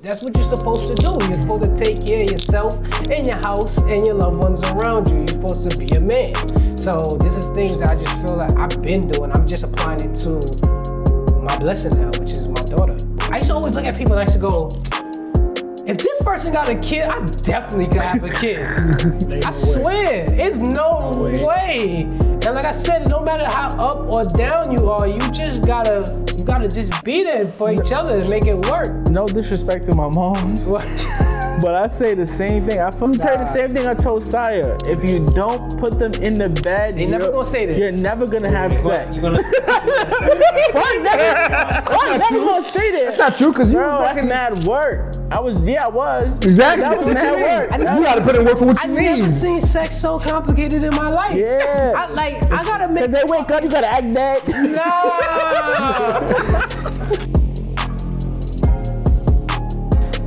That's what you're supposed to do. You're supposed to take care of yourself and your house and your loved ones around you. You're supposed to be a man. So this is things that I just feel like I've been doing. I'm just applying it to my blessing now, which is my daughter. I used to always look at people and I used to go, if this person got a kid, I definitely could have a kid. I swear, it's no way. And like I said, no matter how up or down you are, you just gotta just be there for each other and make it work. No disrespect to my moms, but I say the same thing. I tell you the same thing I told Saya. If you don't put them in the bed, they never gonna say that. You're never gonna have sex. Why never gonna say that? That's not true, cause you. Bro, that's mad work. I was. Exactly. That was mad work. You gotta put in work for what you need. I've never seen sex so complicated in my life. Yeah. I gotta make. Cause they wake up, you gotta act dead. No.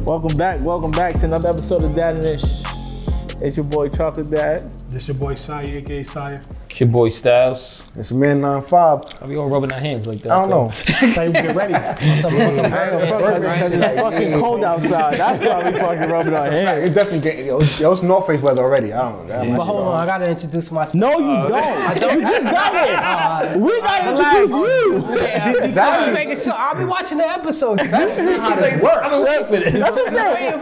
Welcome back to another episode of Dadish. It's your boy Chocolate Dad. This your boy Saya, aka Saya. It's your boy Stavs. It's man 95. Are we all rubbing our hands like that? I don't know. Time to get ready. It's fucking cold outside. That's why we fucking rubbing our hands. It's definitely getting it's North Face weather already. I don't know. But hold on, I gotta introduce myself. No, you don't. You just got it. We gotta introduce you. I'll be watching the episode. That's how they work. I'm waiting for this. That's what I'm saying.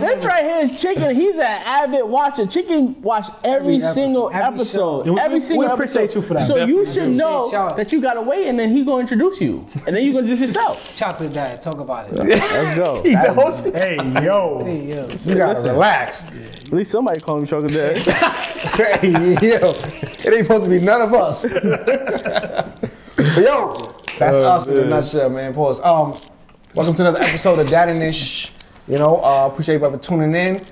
This right here is Chicken. He's an avid watcher. Chicken watched every single episode. Every single episode. We appreciate you for that. So definitely. You should know that you gotta wait, and then he gonna introduce you, and then you gonna introduce yourself. Chocolate Dad, talk about it. Let's go. Hey yo. You gotta relax. Yeah. At least somebody call me Chocolate Dad. Hey yo, it ain't supposed to be none of us. But yo, that's us in a nutshell, man. Pause. Welcome to another episode of Dad and Ish. You know, appreciate everybody tuning in.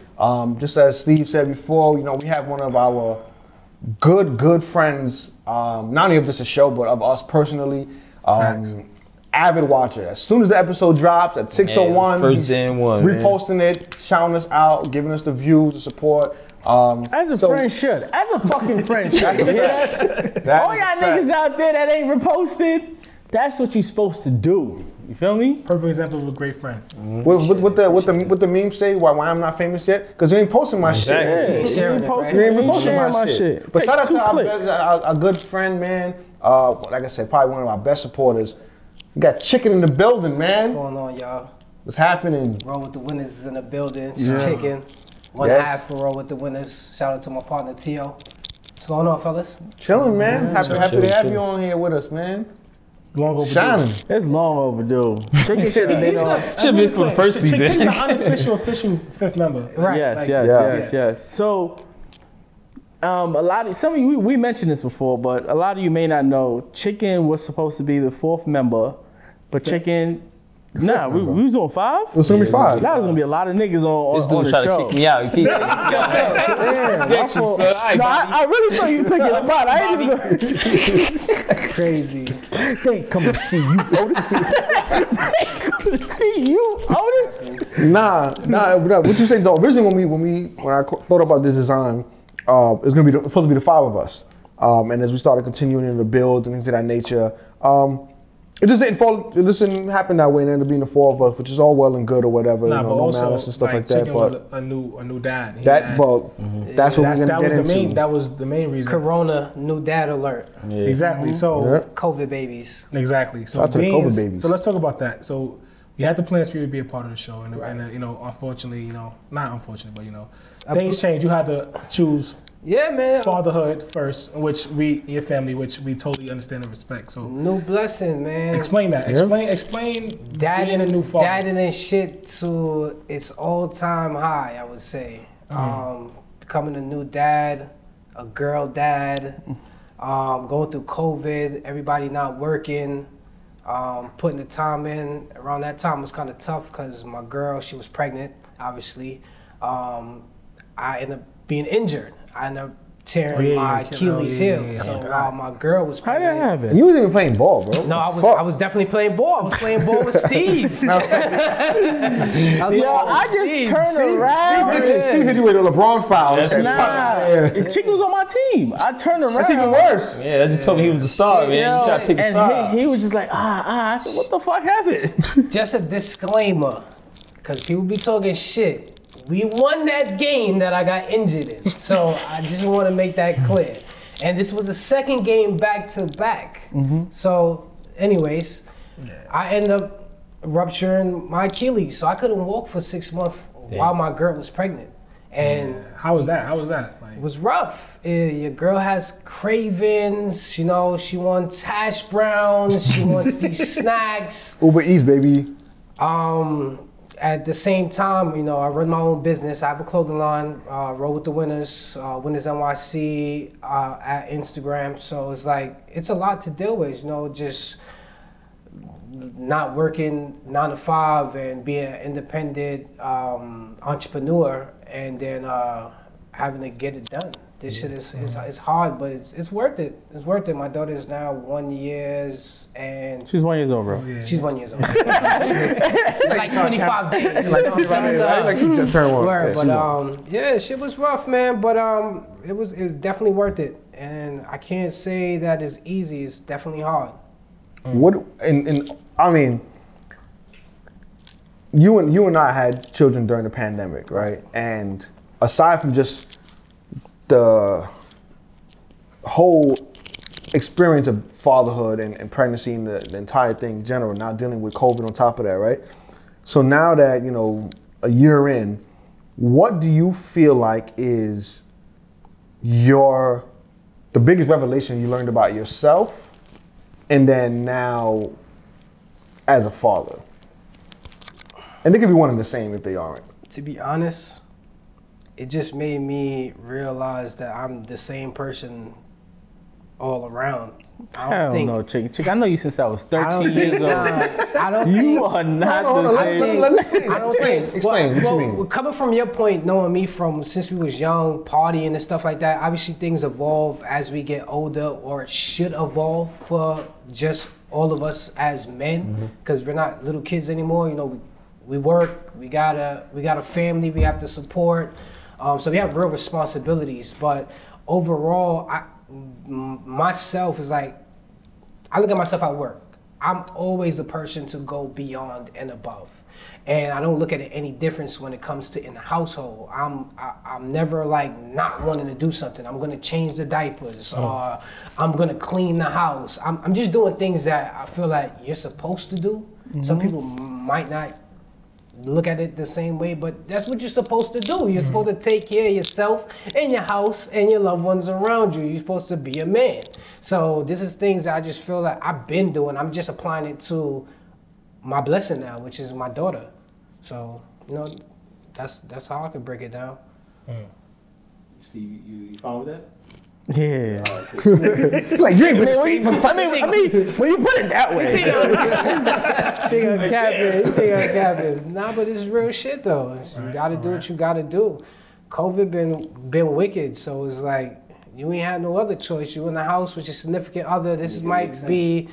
Just as Steve said before, you know, we have one of our good friends, not only of this show, but of us personally. Avid watcher. As soon as the episode drops at 6:01, he's reposting it, shouting us out, giving us the views, the support. As a fucking friend should. That's a fact. All y'all niggas out there that ain't reposted, that's what you supposed to do. You feel me? Perfect example of a great friend. Mm-hmm. What the meme say? Why I'm not famous yet? Because you ain't posting my shit. You ain't posting my shit. But shout out to our good friend, man. Like I said, probably one of our best supporters. We got Chicken in the building, man. What's going on, y'all? What's happening? Roll with the Winners is in the building. Yeah. Chicken. One half for Roll with the Winners. Shout out to my partner Tio. What's going on, fellas? Chilling, man. Happy to have you on here with us, man. Long overdue. Shining. It's long overdue. Chicken should have been on. Should have been for the first season. Chicken's an unofficial fifth member. Right. Yes. So, we mentioned this before, but a lot of you may not know, Chicken was supposed to be the fourth member, but Chicken. We was doing five? It was going to be five. Now there's going to be a lot of niggas on the show. I really thought you took your spot. I ain't even crazy. They ain't coming to see you, Otis. Nah. What you say, though, originally when I thought about this design, it was going to be supposed to be the five of us. And as we started continuing to build and things of that nature, it doesn't happen that way, and it ended up being the four of us, which is all well and good or whatever. Malice and stuff like that. Chicken but was a new dad. That was the main reason. Corona, new dad alert. Yeah. Exactly. Mm-hmm. So COVID babies. Exactly. So COVID babies. So let's talk about that. So we had the plans for you to be a part of the show, and you know, unfortunately, you know, not unfortunate, but you know, things change. You had to choose. Yeah, man. Fatherhood first, which your family, which we totally understand and respect. So new blessing, man. Explain that. Yeah. Explain dad being a new father. Dad and shit to its all-time high, I would say. Mm-hmm. Becoming a new dad, a girl dad, going through COVID, everybody not working, putting the time in. Around that time was kind of tough because my girl, she was pregnant, obviously. I ended up being injured. I ended up tearing my Achilles heel. So while my girl was pregnant. How did that happen? You wasn't even playing ball, bro. No, I was definitely playing ball. I was playing ball with Steve. I just turned around. Steve hit you with a LeBron foul. Chicken was on my team. I turned around. That's even worse. Yeah, I just told me he was the star, man. You gotta take the star. And he was just like, I said, what the fuck happened? Just a disclaimer. because people be talking shit. We won that game that I got injured in. So I just want to make that clear. And this was the second game back to back. So anyways, I end up rupturing my Achilles. So I couldn't walk for 6 months while my girl was pregnant. And How was that? Like, it was rough. Your girl has cravings, you know, she wants hash browns, she wants these snacks. Uber Eats, baby. At the same time, you know, I run my own business. I have a clothing line, Roll with the Winners, Winners NYC, at Instagram. So it's like, it's a lot to deal with, you know, just not working 9 to 5 and being an independent entrepreneur and then having to get it done. This shit is hard, but it's worth it. It's worth it. My daughter is now 1 year and... She's 1 year old, bro. Yeah. She's 1 year old. Like 25 days. Like she just turned one. Yeah, but yeah, shit was rough, man. But it was definitely worth it. And I can't say that it's easy. It's definitely hard. What and I mean, you and I had children during the pandemic, right? And aside from just the whole experience of fatherhood and pregnancy and the entire thing in general, not dealing with COVID on top of that, right? So now that, you know, a year in, what do you feel like is the biggest revelation you learned about yourself and then now as a father? And they could be one and the same if they aren't. To be honest, it just made me realize that I'm the same person all around. I don't know, Chick. I know you since I was 13 years old. You are not the same. Let me explain. Explain what you mean. Coming from your point, knowing me from since we was young, partying and stuff like that, obviously things evolve as we get older, or it should evolve for just all of us as men, because we're not little kids anymore. You know, we work, we got a family we have to support. So we have real responsibilities, but overall, myself is like, I look at myself at work. I'm always the person to go beyond and above. And I don't look at it any difference when it comes to in the household. I'm never like not wanting to do something. I'm gonna change the diapers, or I'm gonna clean the house. I'm just doing things that I feel like you're supposed to do. Some people might not look at it the same way, but that's what you're supposed to do. You're supposed to take care of yourself and your house and your loved ones around you. You're supposed to be a man. So this is things that I just feel like I've been doing. I'm just applying it to my blessing now, which is my daughter. So, you know, that's how I could break it down. Steve, you follow that? Yeah. Like, you ain't been the same. I mean, when you put it that way. You think I'm capping. Nah, but it's real shit, though. You gotta do what you gotta do. COVID been wicked, so it's like, you ain't had no other choice. You in the house with your significant other. This might be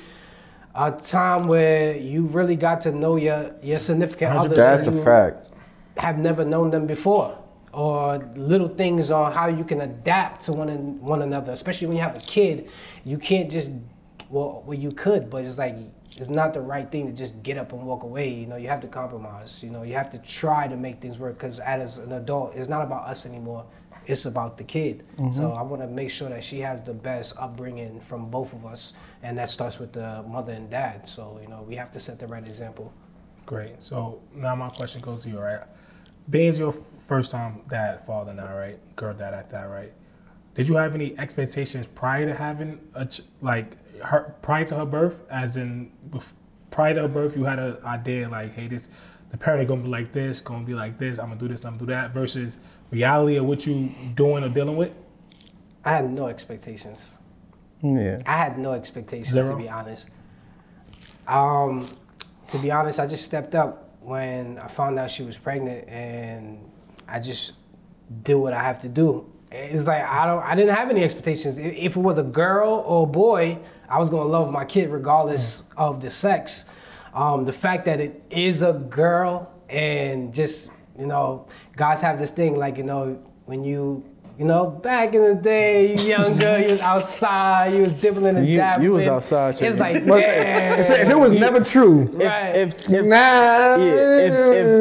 a time where you really got to know your significant other. That's a fact. Have never known them before. Or little things on how you can adapt to one another, especially when you have a kid. You can't just, well, you could, but it's like, it's not the right thing to just get up and walk away. You know, you have to compromise. You know, you have to try to make things work, because as an adult, it's not about us anymore. It's about the kid. So I want to make sure that she has the best upbringing from both of us, and that starts with the mother and dad. So, you know, we have to set the right example. Great. So now my question goes to you, right? Being your first time dad, father now, right? Girl dad at that, right? Did you have any expectations prior to having prior to her birth? As in, prior to her birth, you had an idea like, hey, the parent gonna be like this, I'm gonna do this, I'm gonna do that, versus reality of what you doing or dealing with? I had no expectations. Yeah. I had no expectations, Zero? To be honest. To be honest, I just stepped up when I found out she was pregnant, and I just do what I have to do. It's like, I didn't have any expectations. If it was a girl or a boy, I was gonna love my kid regardless of the sex. The fact that it is a girl, and just, you know, guys have this thing, like, you know, when you You know, back in the day, you younger, you was outside, you was dibbling and dabbling. You was outside. It's like, damn. If it was never true. Right.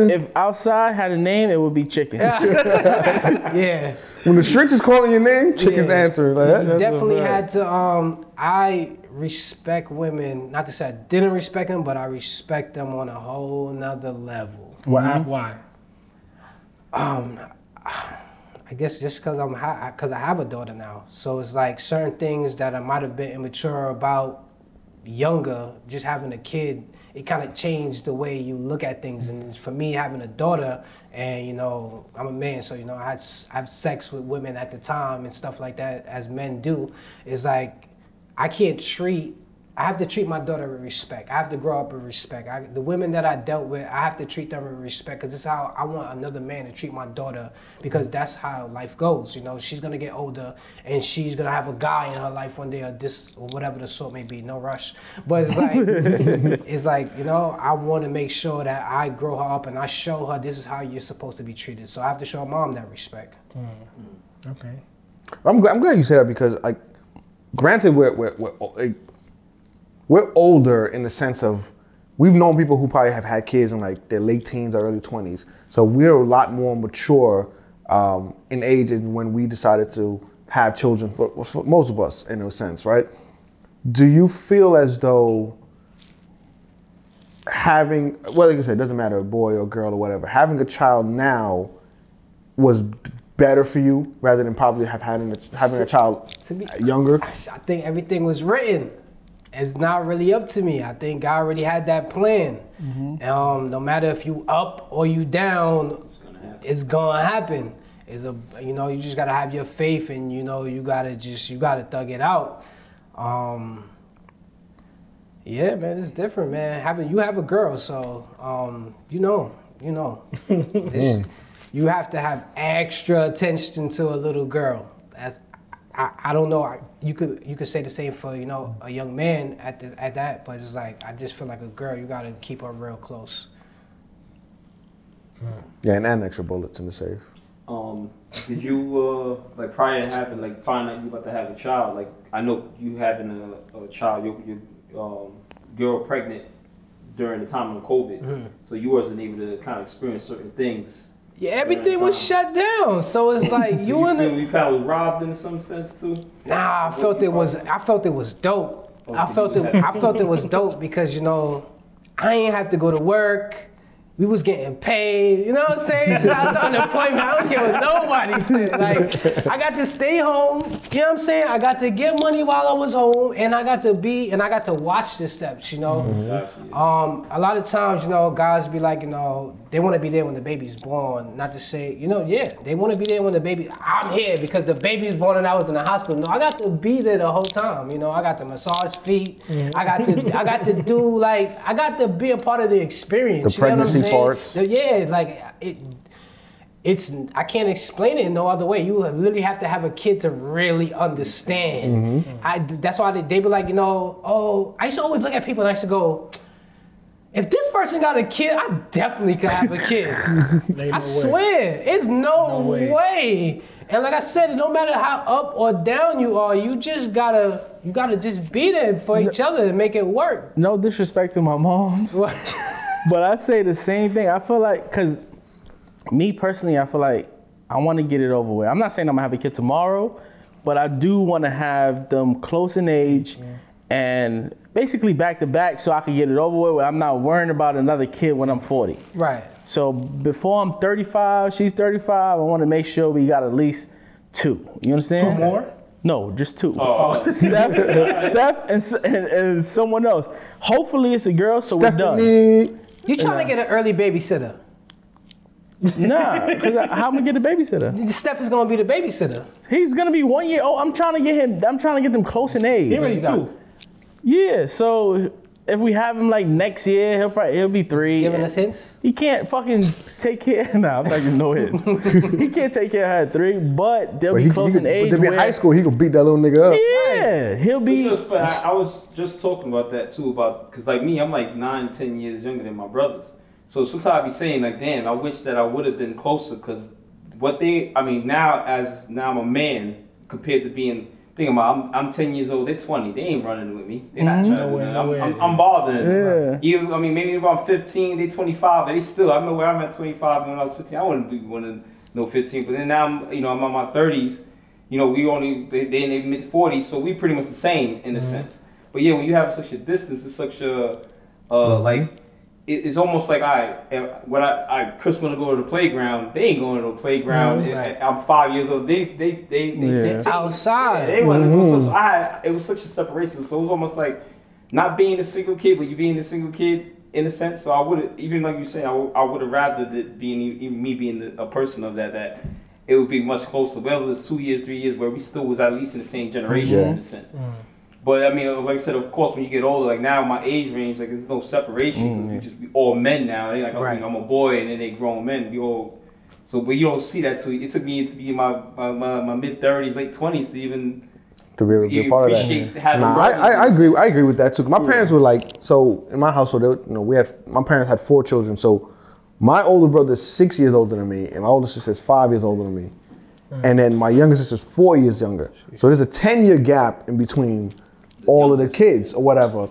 If outside had a name, it would be chicken. Yeah. When the shrinch is calling your name, chicken's answer. Like, you definitely had to, I respect women, not to say I didn't respect them, but I respect them on a whole nother level. Why? I guess just because I have a daughter now, so it's like certain things that I might have been immature about younger, just having a kid, it kind of changed the way you look at things. And for me, having a daughter, and you know, I'm a man, so you know, I have sex with women at the time and stuff like that, as men do. It's like I have to treat my daughter with respect. I have to grow up with respect. The women that I dealt with, I have to treat them with respect, because this is how I want another man to treat my daughter, because that's how life goes. You know, she's going to get older, and she's going to have a guy in her life one day, or this, or whatever the sort may be. No rush. But it's like, it's like, you know, I want to make sure that I grow her up and I show her this is how you're supposed to be treated. So I have to show mom that respect. Mm. Okay. I'm glad you said that, because, like, granted, we're older in the sense of we've known people who probably have had kids in like their late teens or early 20s. So we're a lot more mature in age and when we decided to have children for most of us in a sense, right? Do you feel as though having, well, like I said, it doesn't matter, a boy or girl or whatever, having a child now was better for you rather than probably having a child younger? I think everything was written. It's not really up to me. I think God already had that plan. Mm-hmm. No matter if you up or you down, it's gonna happen. You know, you just gotta have your faith, and you know, you gotta thug it out. Yeah, man, it's different, man. You have a girl, so you know, you have to have extra attention to a little girl. I don't know. You could say the same for, you know, a young man at that, but it's like I just feel like a girl, you gotta keep her real close. Yeah, and extra bullets in the safe. Did you like prior to having, like, find out you about to have a child? Like, I know you having a child, your girl pregnant during the time of COVID, mm-hmm. so you wasn't able to kind of experience certain things. Yeah, everything was shut down, so it's like you kind of robbed in some sense too. Nah, I felt it was dope. Okay. I felt it was dope because, you know, I ain't have to go to work. We was getting paid, you know what I'm saying? Shout out to unemployment. I don't care what nobody said. Like, I got to stay home, you know what I'm saying? I got to get money while I was home, and I got to watch the steps, you know? Mm-hmm. A lot of times, you know, guys be like, you know, they want to be there when the baby's born. Not to say, you know, yeah, they want to be there when the baby, I'm here because the baby is born and I was in the hospital. No, I got to be there the whole time, you know? I got to massage feet. Mm-hmm. I got to be a part of the experience. The pregnancy. Farts. Yeah, like it's I can't explain it in no other way. You literally have to have a kid to really understand. Mm-hmm. That's why they be like, you know, oh, I used to always look at people and I used to go, if this person got a kid, I definitely could have a kid. I swear, it's no way. And like I said, no matter how up or down you are, you just gotta just be there for each other to make it work. No disrespect to my moms. But I say the same thing. I feel like, because me personally, I feel like I want to get it over with. I'm not saying I'm going to have a kid tomorrow, but I do want to have them close in age and basically back to back so I can get it over with where I'm not worrying about another kid when I'm 40. Right. So before I'm 35, she's 35, I want to make sure we got at least two. You understand? Two more? No, just two. Oh. Steph and someone else. Hopefully it's a girl, so Stephanie. We're done. You trying to get an early babysitter? Nah, because how am I gonna get a babysitter? Steph is gonna be the babysitter. He's gonna be 1 year old. I'm trying to get them close in age. He's already two. Yeah, so if we have him like next year, he'll be 3. Giving us hints? He can't fucking take care. Nah, I'm not giving no hints. He can't take care of her at 3, but they'll be close in age. They'll be in high school. He could beat that little nigga up. Yeah, right. He'll be. I was just talking about that too, because like me, I'm like 9-10 years younger than my brothers. So sometimes I be saying like, damn, I wish that I would have been closer because what they, I mean, now I'm a man compared to being, thinking about, I'm 10 years old, they're 20, they ain't running with me. They're not trying to run. I'm bothering them. Yeah. Even, I mean, maybe if I'm 15, they're 25, but they still, I remember I'm at 25 when I was 15, I wouldn't be running no 15, but then now, I'm in my 30s, we only, they in their mid-40s, so we pretty much the same in a sense. But yeah, when you have such a distance, it's such a, it's almost like Chris want to go to the playground. They ain't going to the playground. Right. I'm 5 years old. They 15. Outside. They want to go. So it was such a separation. So it was almost like not being a single kid, but you being a single kid in a sense. So I would, even like you say, I would have rather that being a person of that it would be much closer. Whether it's 2 years, 3 years, where we still was at least in the same generation in a sense. Mm. But I mean, like I said, of course, when you get older, like now my age range, like there's no separation. We just all men now. They like, right. I'm a boy, and then they grown men. We all, but you don't see that till it took me to be in my mid 30s, late 20s to even to be able to be part of that. I agree with that too. My parents were like, so in my household, they, my parents had four children. So my older brother is 6 years older than me, and my older sister is 5 years older than me, and then my younger sister is 4 years younger. So there's a 10-year gap in between all of the kids or whatever.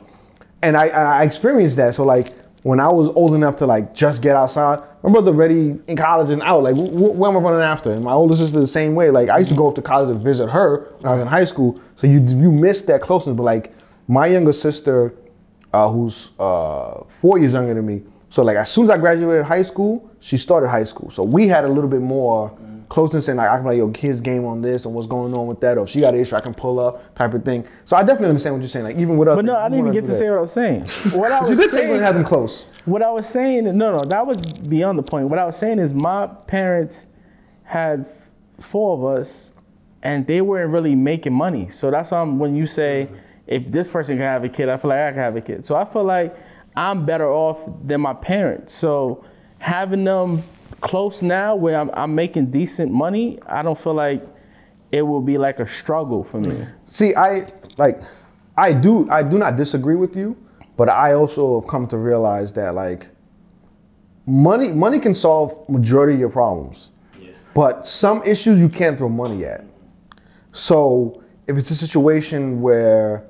And I experienced that. So like when I was old enough to like just get outside, my brother already in college and out, like where am I running after? And my older sister the same way. Like I used to go up to college and visit her when I was in high school. So you miss that closeness. But like my younger sister, who's 4 years younger than me. So like as soon as I graduated high school, she started high school. So we had a little bit more closeness, and like I can be like, yo, kids game on this and what's going on with that, or if she got an issue I can pull up type of thing. So I definitely understand what you're saying, like even with us. But no, I didn't even get to say what I was saying. What I was you did saying, say when it had them close. What I was saying, no, that was beyond the point. What I was saying is my parents had four of us and they weren't really making money. So that's why when you say if this person can have a kid, I feel like I can have a kid. So I feel like I'm better off than my parents. So having them close now where I'm making decent money, I don't feel like it will be like a struggle for me. See, I do not disagree with you, but I also have come to realize that like money can solve majority of your problems. Yeah. But some issues you can't throw money at. So if it's a situation where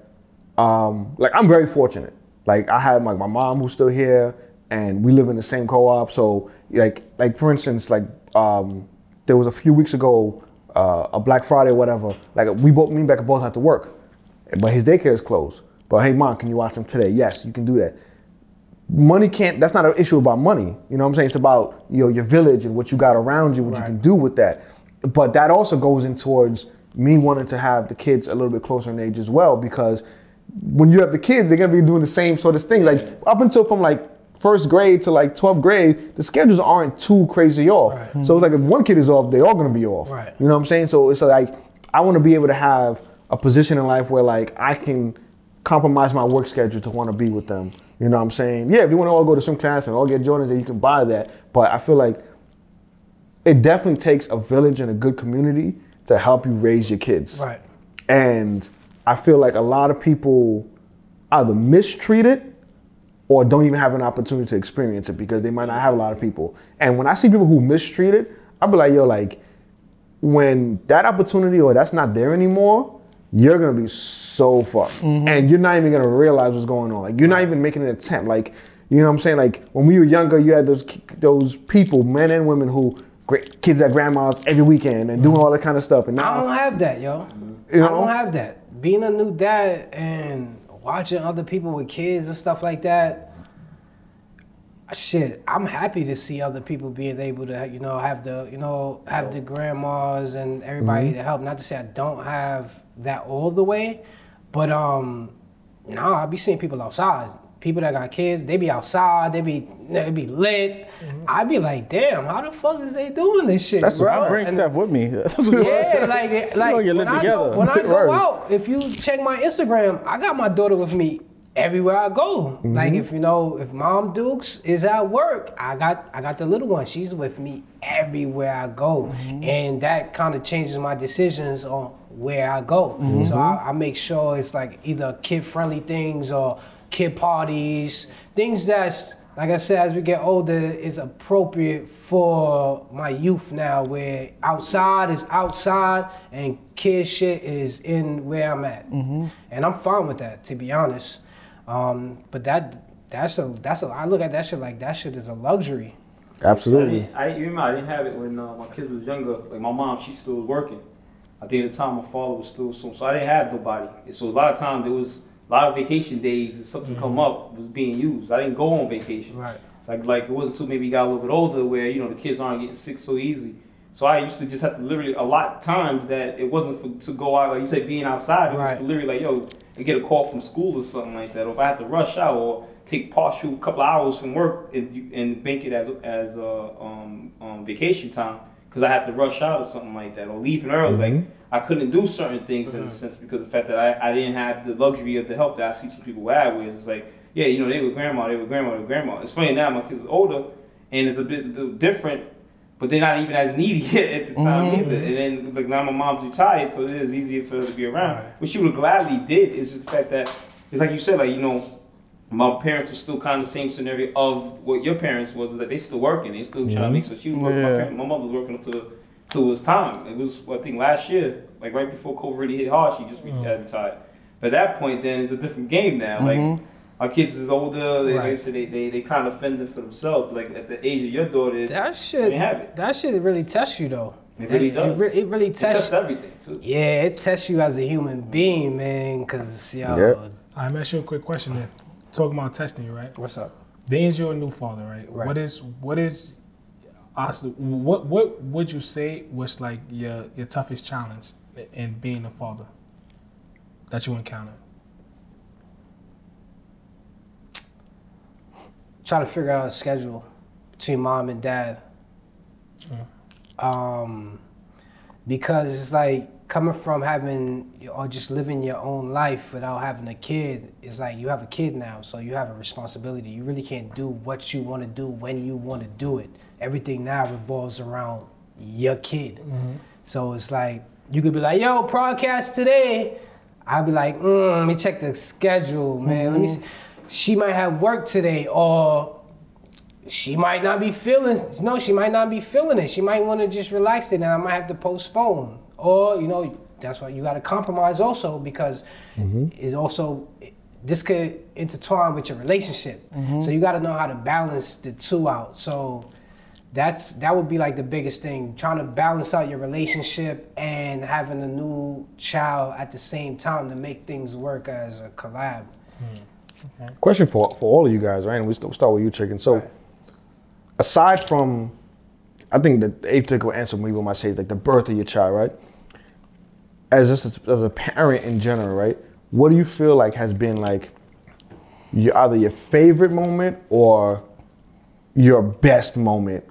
like I'm very fortunate. Like I have like my mom who's still here, and we live in the same co-op, so like for instance, like there was a few weeks ago, a Black Friday or whatever, like me and Becca both had to work, but his daycare is closed. But hey, mom, can you watch him today? Yes, you can do that. That's not an issue about money, you know what I'm saying? It's about your village and what you got around you, what you can do with that. But that also goes in towards me wanting to have the kids a little bit closer in age as well, because when you have the kids, they're gonna be doing the same sort of thing. Like up until from like, first grade to like 12th grade, the schedules aren't too crazy off. Right. Mm-hmm. So like if one kid is off, they're all gonna be off. Right. You know what I'm saying? So it's like, I wanna be able to have a position in life where like I can compromise my work schedule to wanna be with them. You know what I'm saying? Yeah, if you wanna all go to swim class and all get Jordans, then you can buy that. But I feel like it definitely takes a village and a good community to help you raise your kids. Right. And I feel like a lot of people either mistreat it or don't even have an opportunity to experience it because they might not have a lot of people. And when I see people who mistreat it, I'll be like, yo, like, when that opportunity or that's not there anymore, you're gonna be so fucked. Mm-hmm. And you're not even gonna realize what's going on. Like, you're not even making an attempt. Like, you know what I'm saying? Like, when we were younger, you had those people, men and women, who kids at grandma's every weekend and doing all that kind of stuff. And now, I don't have that, yo. You know? I don't have that. Being a new dad and watching other people with kids and stuff like that, shit, I'm happy to see other people being able to, have the grandmas and everybody to help. Not to say I don't have that all the way, but I be seeing people outside. People that got kids, they be outside, they be lit. Mm-hmm. I be like, damn, how the fuck is they doing this shit? That's what I bring Steph with me. Yeah, like when I go out, if you check my Instagram, I got my daughter with me everywhere I go. Mm-hmm. Like if Mom Dukes is at work, I got the little one. She's with me everywhere I go, and that kind of changes my decisions on where I go. Mm-hmm. So I make sure it's like either kid friendly things or kid parties, things that's like I said, as we get older, it's appropriate for my youth now, where outside is outside and kid shit is in where I'm at. Mm-hmm. And I'm fine with that, to be honest. But that's I look at that shit like that shit is a luxury. Absolutely. I didn't have it when my kids was younger. Like my mom, she still was working. I think at the time my father was still so I didn't have nobody. And so a lot of times there was a lot of vacation days and something come up was being used. I didn't go on vacation. Right. Like it wasn't until maybe got a little bit older where, you know, the kids aren't getting sick so easy. So I used to just have to literally a lot of times that it wasn't to go out, like you say, being outside. It was literally like, yo, and get a call from school or something like that. Or if I had to rush out or take partial couple of hours from work and bank it as vacation time because I had to rush out or something like that, or leaving early. Mm-hmm. Like I couldn't do certain things in a sense because of the fact that I didn't have the luxury of the help that I see some people had with. It's like, yeah, you know, they were grandma. It's funny now my kids are older and it's a bit different, but they're not even as needy at the time either. And then like now my mom's retired, so it is easier for her to be around. Right. What she would gladly did is just the fact that it's like you said, like, you know, my parents were still kind of the same scenario of what your parents was that they still working, they still trying to make sure she was working. My mother was working up till it was time. It was I think last year, like right before COVID really hit hard, she just retired. But at that point, then it's a different game now. Mm-hmm. Like our kids is older, they kind of fending for themselves. Like at the age of your daughter, that shit really tests you though. It really does. It really tests everything too. Yeah, it tests you as a human being, man. Cause I'm asking you a quick question then. Talking about testing, right? What's up? Dan's your new father, right? What would you say was like your toughest challenge in being a father that you encountered? Try to figure out a schedule between mom and dad. Because it's like, coming from having or just living your own life without having a kid, it's like you have a kid now, so you have a responsibility. You really can't do what you want to do when you want to do it. Everything now revolves around your kid. Mm-hmm. So it's like, you could be like, yo, podcast today. I'd be like, let me check the schedule, man. Mm-hmm. Let me see. She might have work today, or she might not be feeling it. No, she might not be feeling it. She might want to just relax it, and I might have to postpone. Or, you know, that's why you got to compromise also, because it's also, this could intertwine with your relationship. Mm-hmm. So you got to know how to balance the two out. So that would be like the biggest thing, trying to balance out your relationship and having a new child at the same time to make things work as a collab. Mm-hmm. Okay. Question for all of you guys, right? And we'll start with you, Chicken. So aside from, I think the atypical answer when people might say is like the birth of your child, right? As a parent in general, right? What do you feel like has been like either your favorite moment or your best moment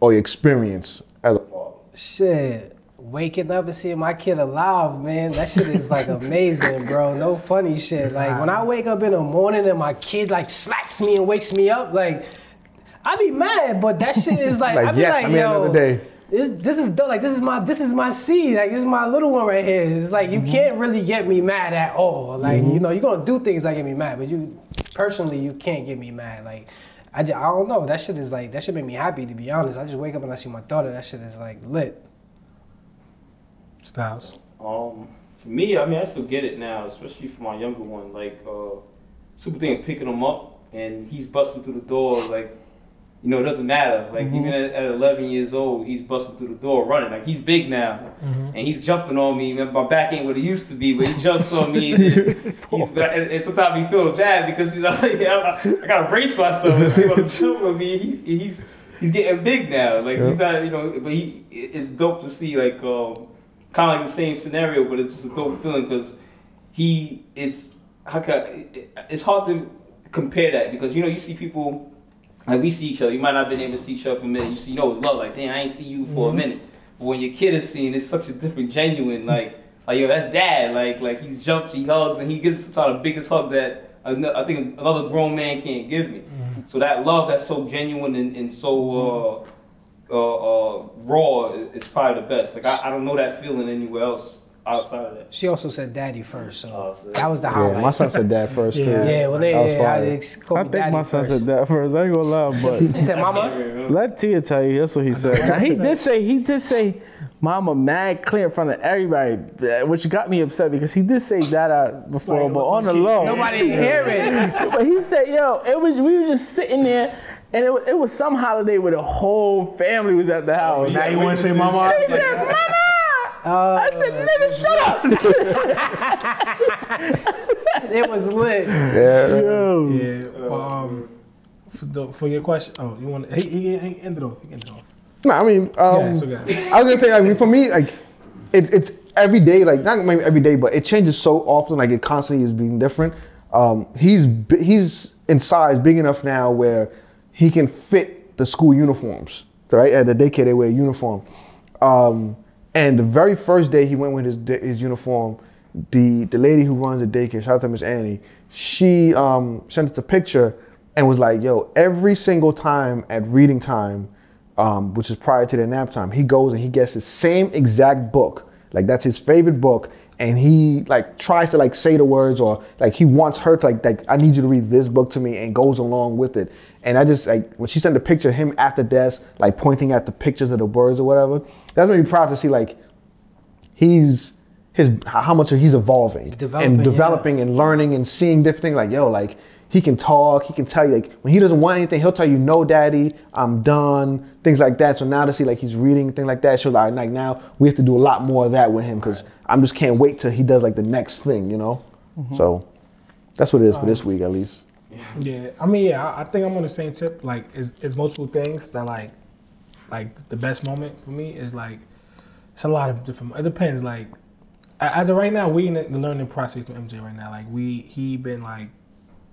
or your experience as a father? Shit, waking up and seeing my kid alive, man. That shit is like amazing, bro. No funny shit. Like when I wake up in the morning and my kid like slaps me and wakes me up, like I be mad, but that shit is like, I be yes, like, yo, another day. This is dope. Like this is my seed. Like this is my little one right here. It's like you can't really get me mad at all. Like you know, you're gonna do things that get me mad, but you personally you can't get me mad. Like I don't know. That shit is like that shit make me happy, to be honest. I just wake up and I see my daughter. That shit is like lit. Styles. For me, I mean, I still get it now, especially for my younger one. Like super thing of picking him up and he's busting through the door like. You know, it doesn't matter. Like, even at 11 years old, he's busting through the door running. Like, he's big now. Mm-hmm. And he's jumping on me. My back ain't what it used to be, but he jumps on me. And sometimes he feels bad because he's like, yeah, I got to brace myself. If he want to jump on me, he's getting big now. Like, he's not, you know, but it's dope to see, like, kind of like the same scenario, but it's just a dope feeling because it's hard to compare that because, you know, you see people. Like, we see each other. You might not have been able to see each other for a minute. You see, you know, it's love. Like, damn, I ain't see you for a minute. But when your kid is seen, it's such a different, genuine, like, yo, that's dad. Like, he's jumped, he hugs, and he gives some sort of biggest hug that I think another grown man can't give me. Mm-hmm. So that love that's so genuine and so raw is probably the best. Like, I don't know that feeling anywhere else outside of that. She also said daddy first, so that was the highlight. Yeah, my son said dad first, too. Yeah, well, I think my son said dad first. I ain't gonna lie, but... He said mama? Let Tia tell you, that's what he said. Now, he did say mama mad clear in front of everybody, which got me upset because he did say that out before, but on the low. Nobody didn't hear it. But he said, yo, we were just sitting there, and it was some holiday where the whole family was at the house. Now you want to say mama? He said mama! I said, nigga, shut up! It was lit. Yeah. For your question, you want to? He ended off. No, I mean, I was gonna say, like, for me, like, it's every day, like, not maybe every day, but it changes so often. Like, it constantly is being different. He's in size big enough now where he can fit the school uniforms. Right at the daycare, they wear a uniform. And the very first day he went with his uniform, the lady who runs the daycare, shout out to Miss Annie, she sent us a picture and was like, yo, every single time at reading time, which is prior to their nap time, he goes and he gets the same exact book. Like, that's his favorite book. And he, like, tries to, like, say the words, or, like, he wants her to, like, I need you to read this book to me, and goes along with it. And I just, like, when she sent a picture of him at the desk, like, pointing at the pictures of the words or whatever, that's made me proud to see, like, how much he's evolving. Developing and learning and seeing different things. Like, yo, like, he can talk, he can tell you, like, when he doesn't want anything, he'll tell you, no, daddy, I'm done, things like that. So now to see, like, he's reading, things like that, so, like, now we have to do a lot more of that with him, because I just can't wait till he does, like, the next thing, you know? Mm-hmm. So that's what it is for this week, at least. Yeah, I mean, I think I'm on the same tip. Like, it's multiple things that, like, the best moment for me is, like, it's a lot of different, it depends, like, as of right now, we in the learning process with MJ right now. Like, he been, like,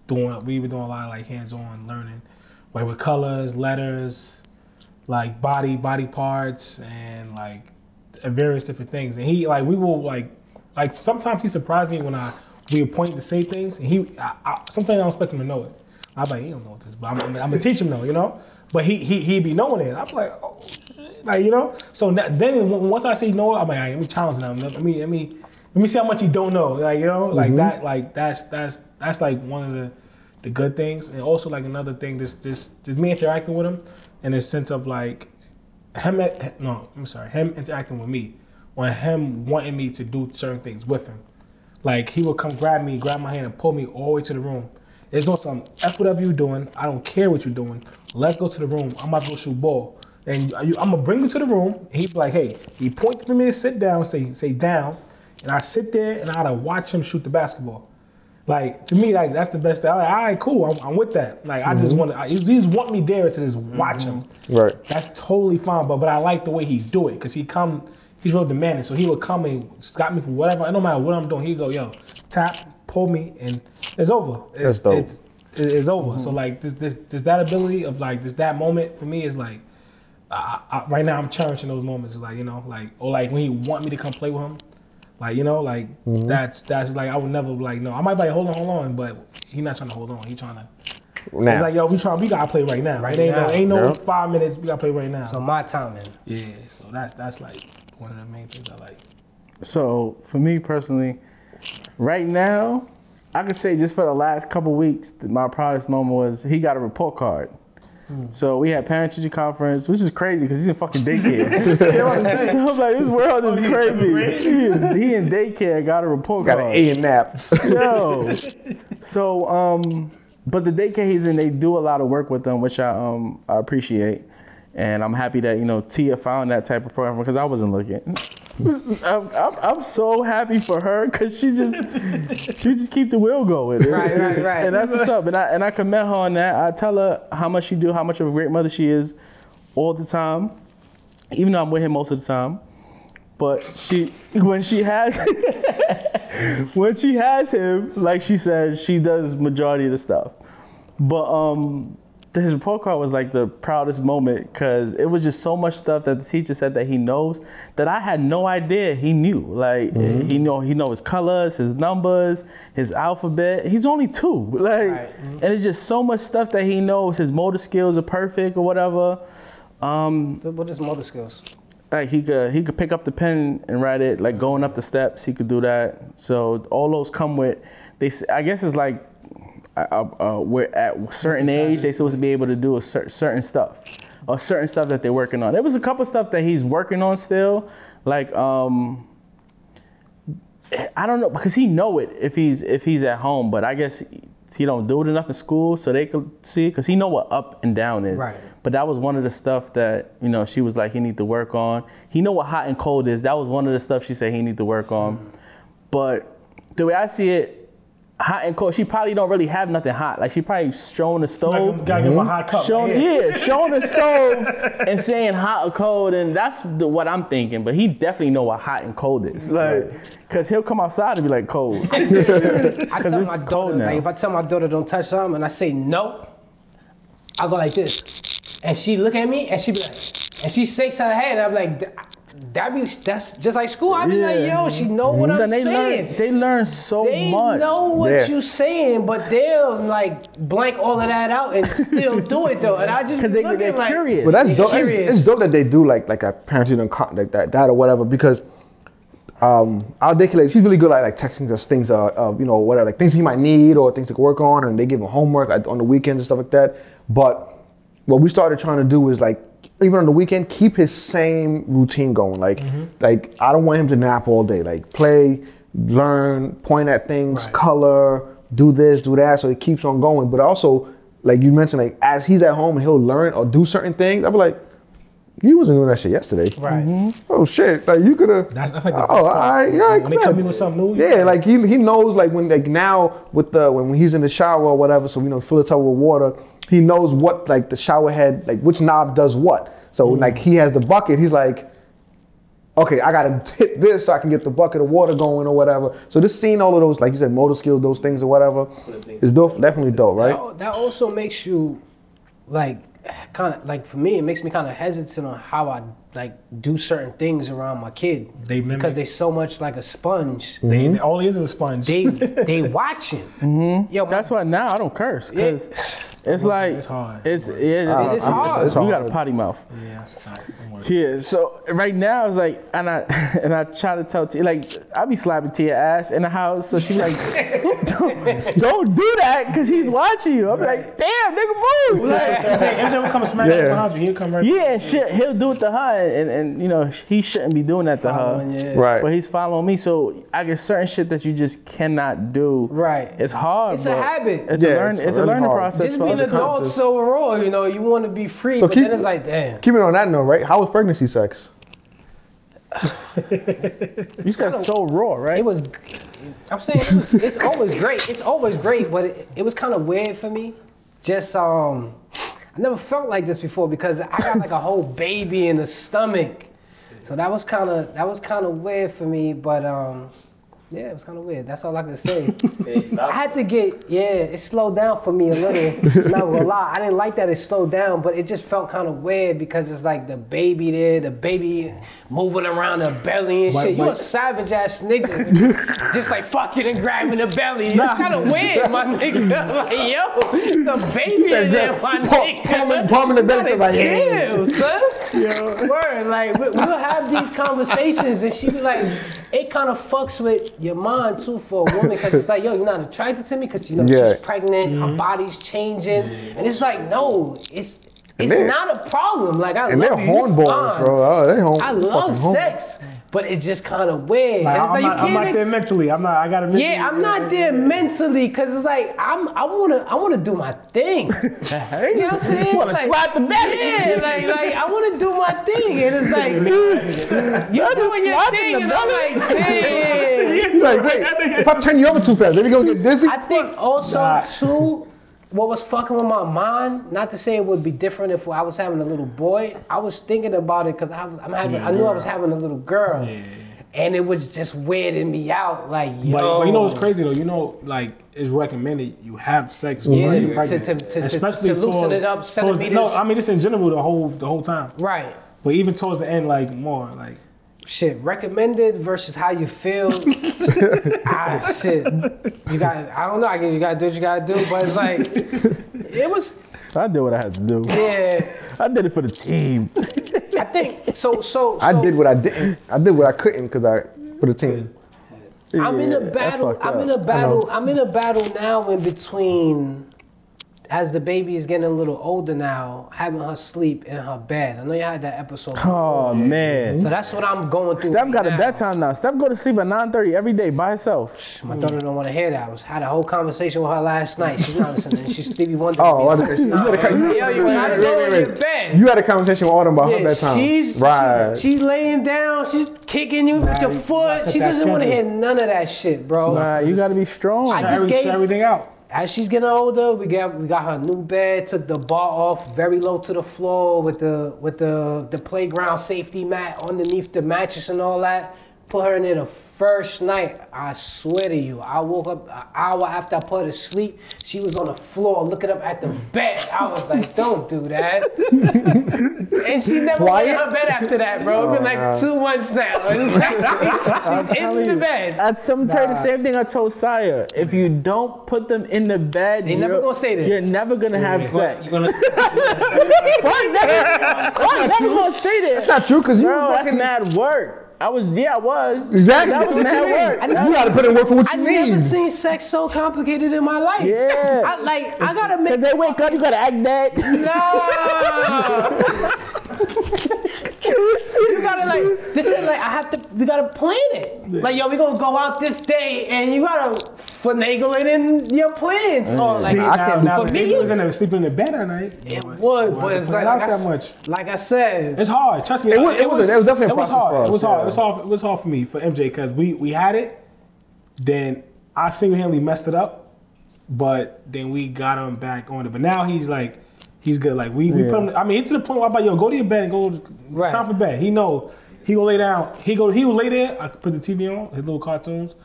we were doing a lot of, like, hands-on learning, like, with colors, letters, like, body parts, and, like, various different things. And he, like, we will, like sometimes he surprised me when we would point to say things, and sometimes I don't expect him to know it. I'm like, he don't know this, but I'm gonna teach him though, you know. But he be knowing it. I'm like, oh, like, you know. So then once I say know it, I'm like, all right, let me challenge him. Let me see how much he don't know. Like, you know, like, mm-hmm. that, like, that's like one of the good things. And also, like, another thing, this me interacting with him, and this sense of, like, him interacting with me, or him wanting me to do certain things with him. Like, he would come grab my hand and pull me all the way to the room. It's on some, F whatever you're doing, I don't care what you're doing, let's go to the room, I'm about to go shoot ball. And I'm gonna bring you to the room, and he'd be like, hey, he points for me to sit down, say down, and I sit there and I gotta watch him shoot the basketball. Like, to me, like, that's the best thing. I'm like, all right, cool, I'm with that. Like, mm-hmm. I just want to, he just want me there to just watch him. Right. That's totally fine, but I like the way he do it, because he's real demanding. So he would come and stop me for whatever, and no matter what I'm doing, he'd go, yo, tap, pull me, and it's over. That's dope. It's over. Mm-hmm. So, like, this that ability of, like, that moment for me is, like, I right now I'm cherishing those moments. Like, you know, like, or, like, when he want me to come play with him. Like, you know, like, mm-hmm. that's like, I would never, like, no. I might be like, hold on, but he not trying to hold on. He trying to. Nah. He's like, yo, we gotta play right now. Right? Ain't no 5 minutes. We gotta play right now. So my timing. Yeah. So that's like one of the main things I like. So for me personally, right now, I could say just for the last couple weeks, my proudest moment was he got a report card. So we had parent-teacher conference, which is crazy because he's in fucking daycare. So I'm like, this world is crazy. He in daycare got a report card. Got an A in nap. Yo. So, but the daycare he's in, they do a lot of work with them, which I appreciate. And I'm happy that, you know, Tia found that type of program, because I wasn't looking. I'm so happy for her, because she just keep the wheel going. Right. And that's what's up. And I commend her on that. I tell her how much she do, how much of a great mother she is all the time, even though I'm with him most of the time. But when she has him, like she says, she does majority of the stuff. But his report card was like the proudest moment, because it was just so much stuff that the teacher said that he knows that I had no idea he knew. Like, mm-hmm. he know his colors, his numbers, his alphabet. He's only 2. Like, right. And it's just so much stuff that he knows. His motor skills are perfect or whatever. What is motor skills? like he could pick up the pen and write it, like going up the steps. He could do that. So all those come with, I guess it's like we're at a certain age, they supposed to be able to do a certain stuff, or certain stuff that they're working on. There was a couple stuff that he's working on still, like I don't know, because he know it if he's at home, but I guess he don't do it enough in school so they could see, because he know what up and down is. Right. But that was one of the stuff that, you know, she was like, he need to work on. He know what hot and cold is. That was one of the stuff she said he need to work on. Mm-hmm. But the way I see it, hot and cold, she probably don't really have nothing hot. Like, she probably showing the stove. Like, gotta give a hot cup. Showing the stove and saying hot or cold, and that's what I'm thinking. But he definitely know what hot and cold is. Like, because he'll come outside and be like, cold. I tell my daughter, like, if I tell my daughter don't touch something and I say no, I go like this. And she look at me and she be like, and she shakes her head, and I'm like, that's just like school. I be like, yo, she know what I'm saying. They learn so much. They know what you saying, but they'll like blank all of that out and still do it though. And I just because they're like, curious. But that's dope. It's dope that they do like a parenting contact that or whatever, because our daycare, she's really good at like texting us things you know, whatever, like things he might need or things to work on, and they give him homework on the weekends and stuff like that. But what we started trying to do is like, even on the weekend, keep his same routine going. Like, like I don't want him to nap all day. Like, play, learn, point at things, color, do this, do that. So it keeps on going. But also, like you mentioned, like as he's at home and he'll learn or do certain things, I'll be like, you wasn't doing that shit yesterday. Right. Mm-hmm. Oh shit! Like you could've. That's like the best part. When they come in with something new. Yeah, like he knows, like when, like now with the when he's in the shower or whatever, so you know, fill the tub with water. He knows what, like the shower head, like which knob does what. So like he has the bucket. He's like, okay, I gotta hit this so I can get the bucket of water going or whatever. So just seeing all of those, like you said, motor skills, those things or whatever, is dope. Definitely dope, right? That also makes you, like, kind of like for me, it makes me kind of hesitant on how I like do certain things around my kid. They mimic. Because they so much like a sponge. They all is a sponge. They watching. Yo, that's why now I don't curse, because it's like it's hard. It's hard. It's hard. You got a potty mouth. Yeah, it's hard. Yeah. So right now it's like, and I try to tell Tia, like I be slapping Tia ass in the house, so she's like, don't do that because he's watching you. I'm like, damn, nigga, move. Like, MJ will come smack behind you. He'll come right. Yeah, shit. He'll do it to her, and you know he shouldn't be doing that to her. Right. But he's following me, so I guess certain shit that you just cannot do. Right. It's hard. It's a habit. It's a learning process. Just being an adult, so raw. You know, you want to be free, so but then it's like, damn. Keep it on that note, right? How was pregnancy sex? You said so raw, right? It was. I'm saying it's always great. It's always great, but it was kind of weird for me. Just I never felt like this before because I got like a whole baby in the stomach, so that was kind of weird for me. But yeah, it was kind of weird. That's all I can say. I had to get it slowed down for me a little. Not gonna lie, I didn't like that it slowed down, but it just felt kind of weird because it's like the baby there, the baby moving around her belly and shit. You a savage ass nigga, just like fucking and grabbing the belly. It's kind of weird, my nigga. Like yo, the baby in there, my nigga. Palming the belly, like chill, son. Yo, word. Like we'll have these conversations, and she be like, it kind of fucks with your mind too for a woman because it's like, yo, you're not attracted to me because you know she's pregnant, her body's changing, and it's like, no, it's not a problem. Like I and love they're hornballs, bro. Oh, they horn. I love sex. But it's just kind of weird. Like, and it's like, I'm not there mentally. I gotta mentally. Yeah, I'm not there mentally because it's like I wanna do my thing. You know what I'm saying? You wanna slap the belly? Yeah, like I wanna do my thing, and it's like you're doing your thing, and I'm like, damn. He's like, wait, if I turn you over too fast, then we gonna get dizzy. I think also too. What was fucking with my mind, not to say it would be different if I was having a little boy, I was thinking about it because I knew I was having a little girl. Yeah. And it was just weirding me out. Like, yo. But you know what's crazy though? You know, like, it's recommended you have sex when you're pregnant. Especially to loosen it up, centimeters. No, I mean, it's in general the whole time. Right. But even towards the end, like, more, like. Shit, recommended versus how you feel. Shit. You got. I don't know. I guess you gotta do what you gotta do, but it's like it was. I did what I had to do. Yeah. I did it for the team. I think so. I did what I didn't. I did what I couldn't because I for the team. Yeah, I'm in a battle now in between. As the baby is getting a little older now, having her sleep in her bed. I know you had that episode before. Oh, man. So that's what I'm going through. Steph got a bedtime now. Steph go to sleep at 9:30 every day by herself. My daughter don't want to hear that. I had a whole conversation with her last night. She's not listening. She's Stevie Wonder. Oh, you had a conversation with Autumn about her bedtime. She's laying down. She's kicking you with your foot. She doesn't want to hear none of that shit, bro. Nah, you got to be strong. I just gave everything out. As she's getting older, we got her new bed, took the bar off very low to the floor with the playground safety mat underneath the mattress and all that. Put her in there the first night. I swear to you, I woke up an hour after I put her to sleep. She was on the floor looking up at the bed. I was like, don't do that. And she never went in her bed after that, bro. It's been like 2 months now. She's in the bed. I told her the same thing I told Saya. If you don't put them in the bed, they never gonna stay there. You're never gonna have sex. You're never gonna stay there. That's not true, because you that's mad work. I was. Exactly. That was mad work. You got to put in work for what you need. I've never seen sex so complicated in my life. Yeah. I got to make... Because they wake up, you got to act dead. No. You got to we got to plan it. Like, yo, we going to go out this day, and you got to finagle it in your plans. It wasn't sleeping in the bed at night. It would, but it's like... Like I said... It's hard. Trust me. It was definitely a process for us. It was hard for me, for MJ, because we had it, then I single-handedly messed it up, but then we got him back on it. But now he's good. Like, we put him, it's to the point where I'm like, yo, go to your bed and go time for bed. He know, he go lay down. He will lay there, I put the TV on, his little cartoons.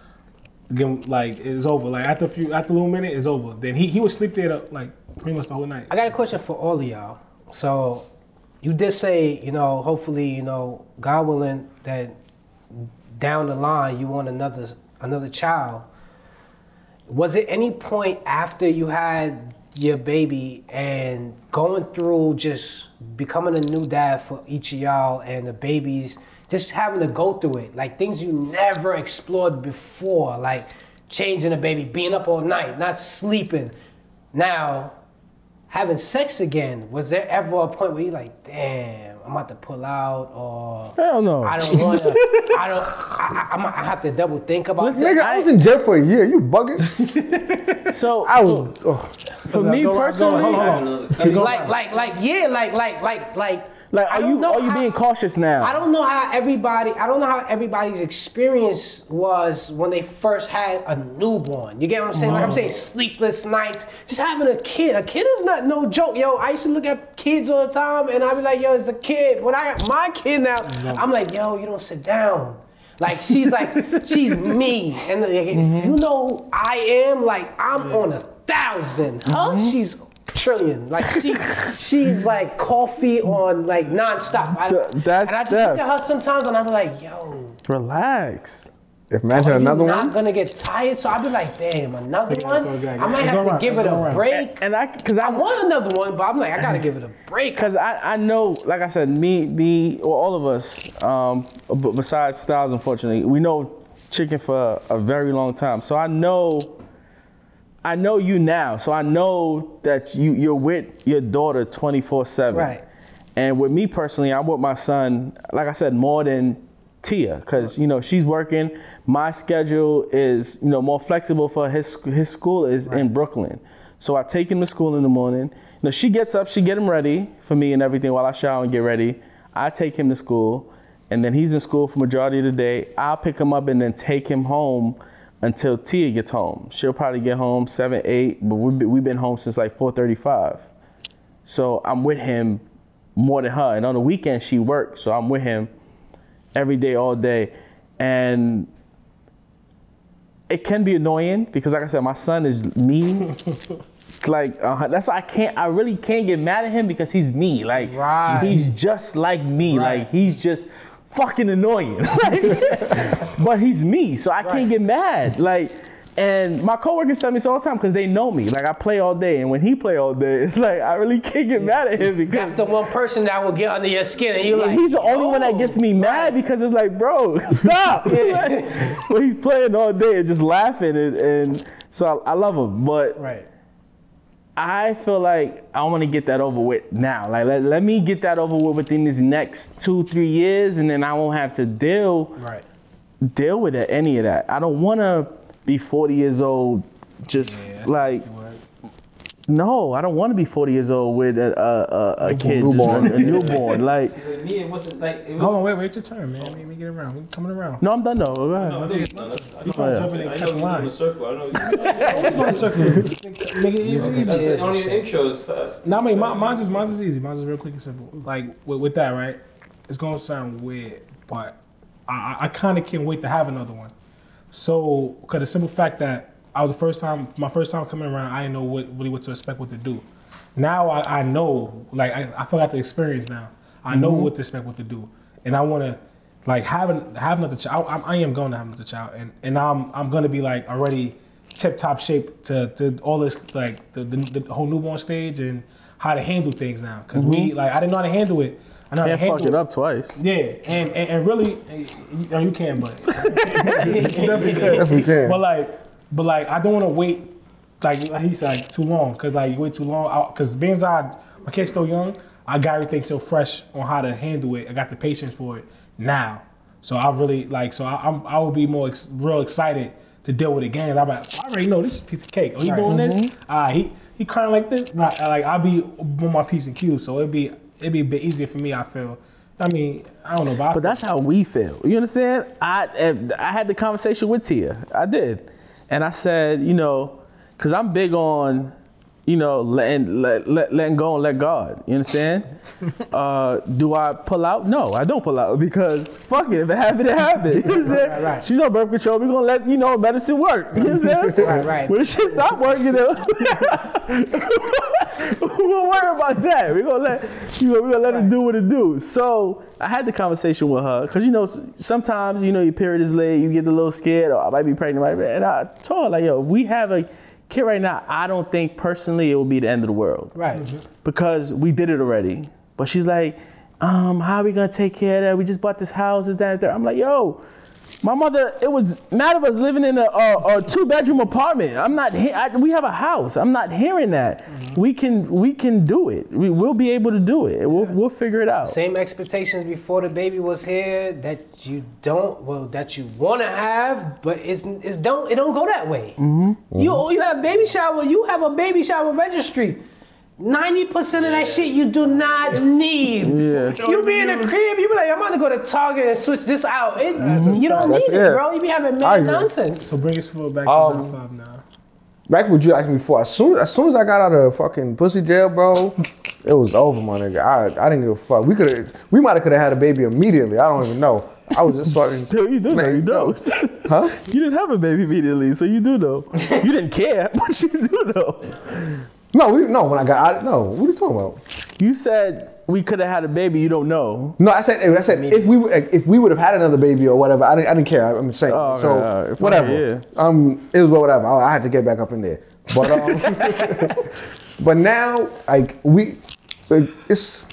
Again, it's over. Like, after a little minute, it's over. Then he would sleep there, pretty much the whole night. I got a question for all of y'all. So... You did say, hopefully, God willing, that down the line you want another child. Was it any point after you had your baby and going through just becoming a new dad for each of y'all and the babies, just having to go through it, like things you never explored before, like changing a baby, being up all night, not sleeping. Now, having sex again, was there ever a point where you're like, damn, I'm about to pull out, or hell no. I don't want to, I have to double think about this. Nigga, I was in jail for a year, you bugging. For me personally, are you being cautious now? I don't know how everybody's experience was when they first had a newborn. You get what I'm saying? Like I'm saying, sleepless nights, just having a kid. A kid is not no joke, yo. I used to look at kids all the time, and I'd be like, yo, it's a kid. When I got my kid now, I'm like, yo, you don't sit down. Like she's like, she's me, and you know who I am. Like I'm on 1,000. She's trillion. Like she's like coffee on like nonstop. I just look at her sometimes and I'm like, yo, relax. Imagine another one. I'm not gonna get tired, so I'll be like, damn, another one. I might have to give it a break. And because I want another one, but I'm like, I gotta give it a break. Because I know, like I said, me, or all of us, besides Stavs, unfortunately, we know chicken for a very long time. So I know you now, so I know that you're with your daughter 24/7. Right. And with me personally, I'm with my son, like I said, more than Tia, because she's working. My schedule is more flexible for his school is in Brooklyn, so I take him to school in the morning. She gets up, she get him ready for me and everything while I shower and get ready. I take him to school, and then he's in school for majority of the day. I'll pick him up and then take him home. Until Tia gets home. She'll probably get home 7, 8, but we've been home since 4:35. So I'm with him more than her. And on the weekend, she works, so I'm with him every day, all day. And it can be annoying because, like I said, my son is mean. That's why I really can't get mad at him because he's me. He's just like me. Right. He's just fucking annoying. But he's me, so I can't get mad. And my coworkers tell me this all the time because they know me. Like, I play all day, and when he play all day, it's like I really can't get mad at him because that's the one person that will get under your skin, and you're like, he's the only one that gets me mad because it's like, bro, stop. Like, when he's playing all day and just laughing, and so I love him, but I feel like I want to get that over with now. Like, let me get that over with within these next 2-3 years, and then I won't have to deal with it, any of that. I don't want to be 40 years old just no, I don't want to be 40 years old with a kid, a newborn. Like, hold on, wait your turn, man. Let me get around. We're coming around. No, I'm done though. All right. Mine's is easy. Mine's is real quick and simple. Like with that, right? It's gonna sound weird, but I kind of can't wait to have another one. So, because the simple fact that my first time coming around, I didn't know what to expect, what to do. Now I know, like I forgot the experience now. I know what to expect, what to do, and I want to, like, have another child. I am going to have another child, and I'm going to be like already tip top shape to all this, like the whole newborn stage and how to handle things now. Because we like I didn't know how to handle it. I can't fuck it up twice. Yeah, and really, no, you can, but definitely can. But like, I don't want to wait. Like he said, like, too long, because like you wait too long. Because being as my kid's still young, I got everything so fresh on how to handle it. I got the patience for it now. So I really like. So I will be more real excited to deal with the game. I'm like, I already know this is a piece of cake. Are you doing this? He crying like this. Like I'll be on my P's and Q's. So it'd be a bit easier for me, I feel. I mean, I don't know about it. But that's how we feel. You understand? I had the conversation with Tia. I did. And I said, you know, because I'm big on, you know, letting go and let God. You understand? Do I pull out? No, I don't pull out because fuck it. If it happened, it happened. You understand? Right. She's on birth control. We're going to let, you know, medicine work. You understand? Right. When she stop working, we'll worry about that. We're gonna let it do what it do. So I had the conversation with her because, you know, sometimes, you know, your period is late, you get a little scared, or I might be pregnant, and I told her, like, yo, if we have a kid right now, I don't think personally it will be the end of the world, right? Mm-hmm. Because we did it already. But she's like, how are we gonna take care of that? We just bought this house, is that and there? I'm like, yo. My mother, it was mad of us living in a 2-bedroom apartment. I'm not. We have a house. I'm not hearing that. Mm-hmm. We can do it. We'll be able to do it. We'll figure it out. Same expectations before the baby was here that you want to have, but it don't go that way. Mm-hmm. Mm-hmm. You have baby shower. You have a baby shower registry. 90% of that shit you do not need. Yeah. You be in the crib, you be like, I'm about to go to Target and switch this out. You don't need it, bro. You be having mad nonsense. So bring us back to 95 now. Back what you asked me before. As soon as I got out of fucking pussy jail, bro, it was over, my nigga. I didn't give a fuck. We might have had a baby immediately. I don't even know. I was just fucking. You do know. Huh? You didn't have a baby immediately, so you do know. You didn't care, but you do know. No, when I got out, no. What are you talking about? You said we could have had a baby. You don't know. No, I said if we would have had another baby or whatever, I didn't care. I'm saying whatever. Yeah. It was whatever. I had to get back up in there. But but now like it's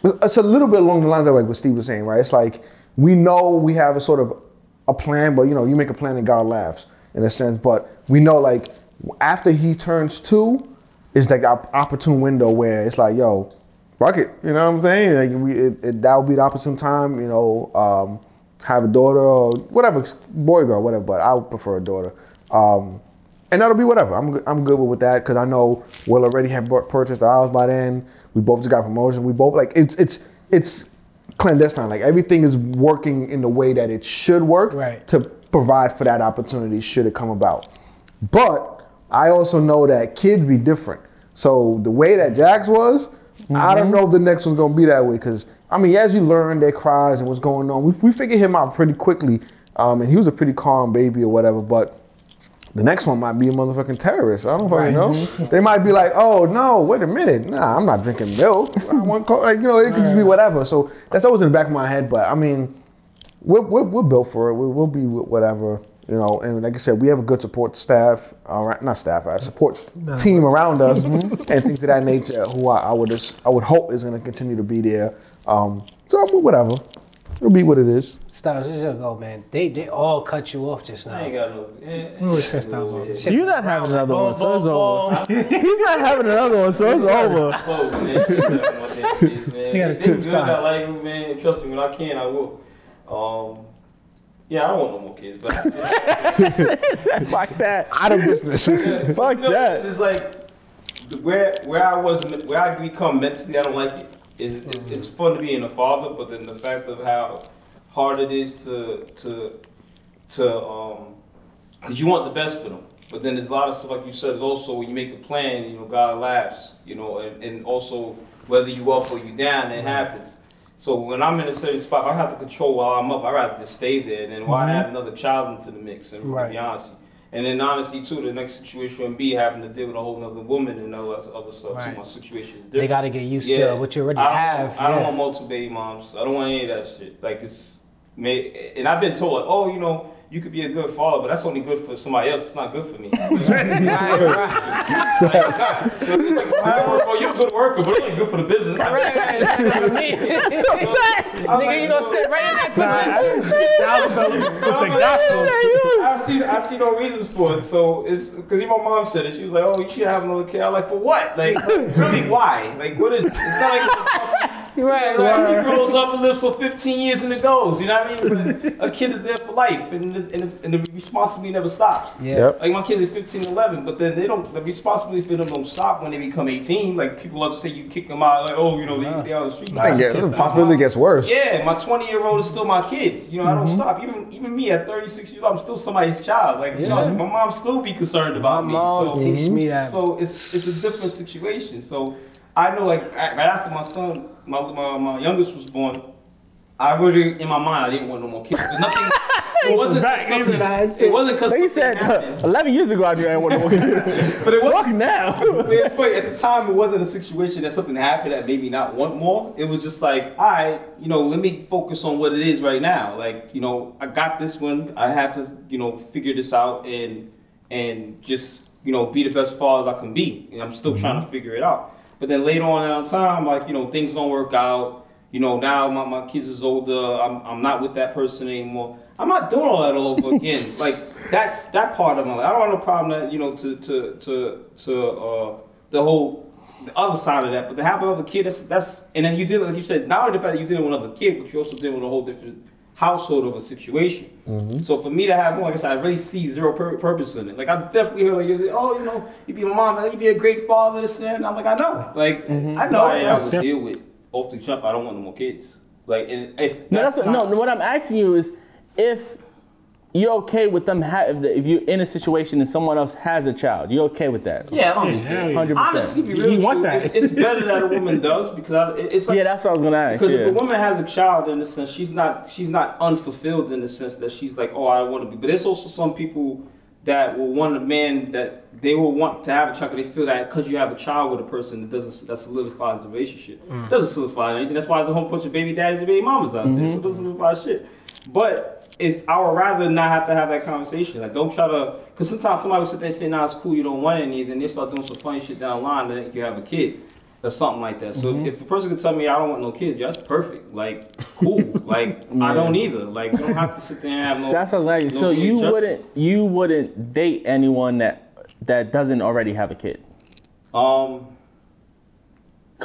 a little bit along the lines of like what Steve was saying, right? It's like we know we have a sort of a plan, but you know you make a plan and God laughs in a sense. But we know like after he turns 2. It's like an opportune window where it's like, yo, fuck it. You know what I'm saying? Like that would be the opportune time, you know, have a daughter or whatever, boy, girl, whatever, but I would prefer a daughter. And that'll be whatever. I'm good with that because I know we'll already have purchased the house by then. We both just got promotion. We both, like, it's clandestine. Like, everything is working in the way that it should work to provide for that opportunity should it come about. But I also know that kids be different. So the way that Jax was, I don't know if the next one's gonna be that way. Because I mean, as you learn their cries and what's going on, we figured him out pretty quickly, and he was a pretty calm baby or whatever. But the next one might be a motherfucking terrorist. I don't fucking know. Mm-hmm. They might be like, oh no, wait a minute, nah, I'm not drinking milk. I want coke. Like, you know, it could just be whatever. So that's always in the back of my head. But I mean, we're built for it. We'll be whatever. You know, and like I said, we have a good support staff, team around us, and things of that nature. Who I would hope is going to continue to be there. So whatever, it'll be what it is. Stavs, just go, man. They all cut you off just now. You're not having another one, so it's over. He got his tips tied. I like him, man. Trust me, when I can, I will. Yeah, I don't want no more kids, but fuck that. Out of business. Fuck that. It's like where I become mentally, I don't like it. It's fun to be in a father, but then the fact of how hard it is because you want the best for them. But then there's a lot of stuff, like you said, is also when you make a plan, you know, God laughs, you know, and also whether you up or you down, it happens. So when I'm in a certain spot, I have to control while I'm up. I'd rather just stay there than why add another child into the mix, and to be honest. And then honestly, too, the next situation would be having to deal with a whole other woman and other stuff. Right. So my situation is different. They got to get used to what you already have. I don't want multiple baby moms. I don't want any of that shit. Like it's, and I've been told, oh, you know, you could be a good father, but that's only good for somebody else. It's not good for me. You're a good worker, but it's only good for the business. Right. That's a fact. Nigga, you gonna stay right in that position. I see no reasons for it. So it's because even my mom said it. She was like, "Oh, you should have another kid." I'm like, "For what? Like, really? Why? Like, what is it? It's not like." Right. He grows up and lives for 15 years and it goes. You know what I mean? But a kid is there for life, and the responsibility never stops. Yeah. Yep. Like my kids are 15, 11, but then the responsibility for them don't stop when they become 18. Like people love to say you kick them out, like, oh, you know, they out of the street. The responsibility gets worse. Yeah, my 20-year-old is still my kid. You know, I don't stop. Even me at 36 years old, I'm still somebody's child. Like, you know, my mom still be concerned about me. So teach me that. So it's a different situation. So I know, like, right after my son, my youngest was born, I really, in my mind, I didn't want no more kids. It wasn't because they said 11 years ago I didn't want no more kids. But it was now. At the time, it wasn't a situation that something happened that made me not want more. It was just like, all right, you know, let me focus on what it is right now. Like, you know, I got this one. I have to, you know, figure this out and just, you know, be the best father as I can be. And I'm still trying to figure it out. But then later on in time, like, you know, things don't work out. You know, now my kids is older. I'm not with that person anymore. I'm not doing all that all over again. Like, that's that part of my life. I don't have a problem that, you know, to the whole the other side of that. But to have another kid, that's and then you did, like you said, not only the fact that you did it with another kid, but you also did it with a whole different household of a situation. So for me to have more, like I said, I really see zero purpose in it. Like I definitely hear like, oh, you know, you be my mom, you be a great father, this and that. And I'm like, I know. Like, I know. I would deal with off the jump. I don't want no more kids. Like, and if what I'm asking you is if you're okay with them if you're in a situation and someone else has a child, you're okay with that? Yeah, I don't care. 100%. Honestly, if you want that. It's better that a woman does because it's like, yeah, that's what I was gonna ask. Because if a woman has a child, in a sense, she's not unfulfilled in the sense that she's like, oh, I want to be. But there's also some people that will want a man that they will want to have a child because they feel that because you have a child with a person that solidifies the relationship. It doesn't solidify anything. That's why there's a whole bunch of baby daddies and baby mamas out there. So it doesn't solidify shit. But if I would rather not have to have that conversation. Like, don't try to, because sometimes somebody will sit there and say, nah, it's cool, you don't want any, then they start doing some funny shit down the line that you have a kid or something like that. So if the person could tell me I don't want no kids, that's perfect. Like, cool. Like, I don't either. Like, you don't have to sit there and have no. That's hilarious. No, so you wouldn't date anyone that doesn't already have a kid?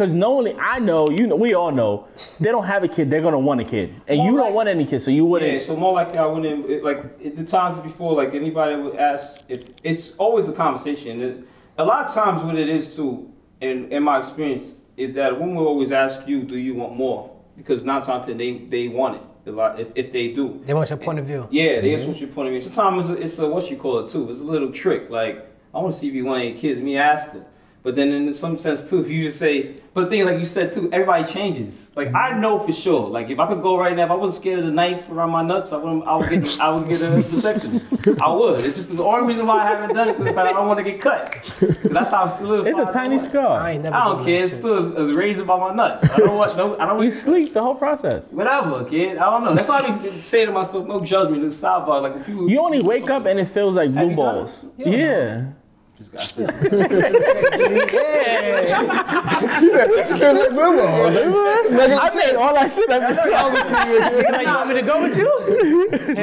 Because knowingly, I know, you know, we all know, they don't have a kid, they're gonna want a kid, and more you like, don't want any kids, so you wouldn't. Yeah, so more like I wouldn't. Like the times before, like anybody would ask, if it's always the conversation. A lot of times, what it is too, and in my experience, is that a woman will always ask you, "Do you want more?" Because 9 times 10, they want it a lot. If they do, they want your point of view. Yeah, they just want your point of view. Sometimes it's a what you call it too. It's a little trick. Like I want to see if you want any kids. Let me ask them. But then in some sense, too, if you just say, but things like you said, too, everybody changes. Like, I know for sure. Like, if I could go right now, if I wasn't scared of the knife around my nuts, I would get a vasectomy. I would. It's just the only reason why I haven't done it is because I don't want to get cut. That's how I still. It's a tiny scar. I don't care. It's still a razor by my nuts. I don't want no. I don't. You sleep the whole process. Whatever, kid. I don't know. That's why I be saying to myself, no judgment, no sidebar. Like, if you only wake up and it feels like blue balls. Yeah. Got yeah. I made all that shit up. Like, you want me to go with you?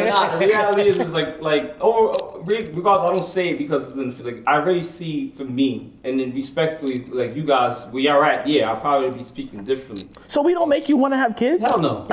Nah, the reality is because I don't say it because it's like I really see for me, and then respectfully, like you guys, where y'all at? Yeah, I'll probably be speaking differently. So we don't make you want to have kids? Hell no.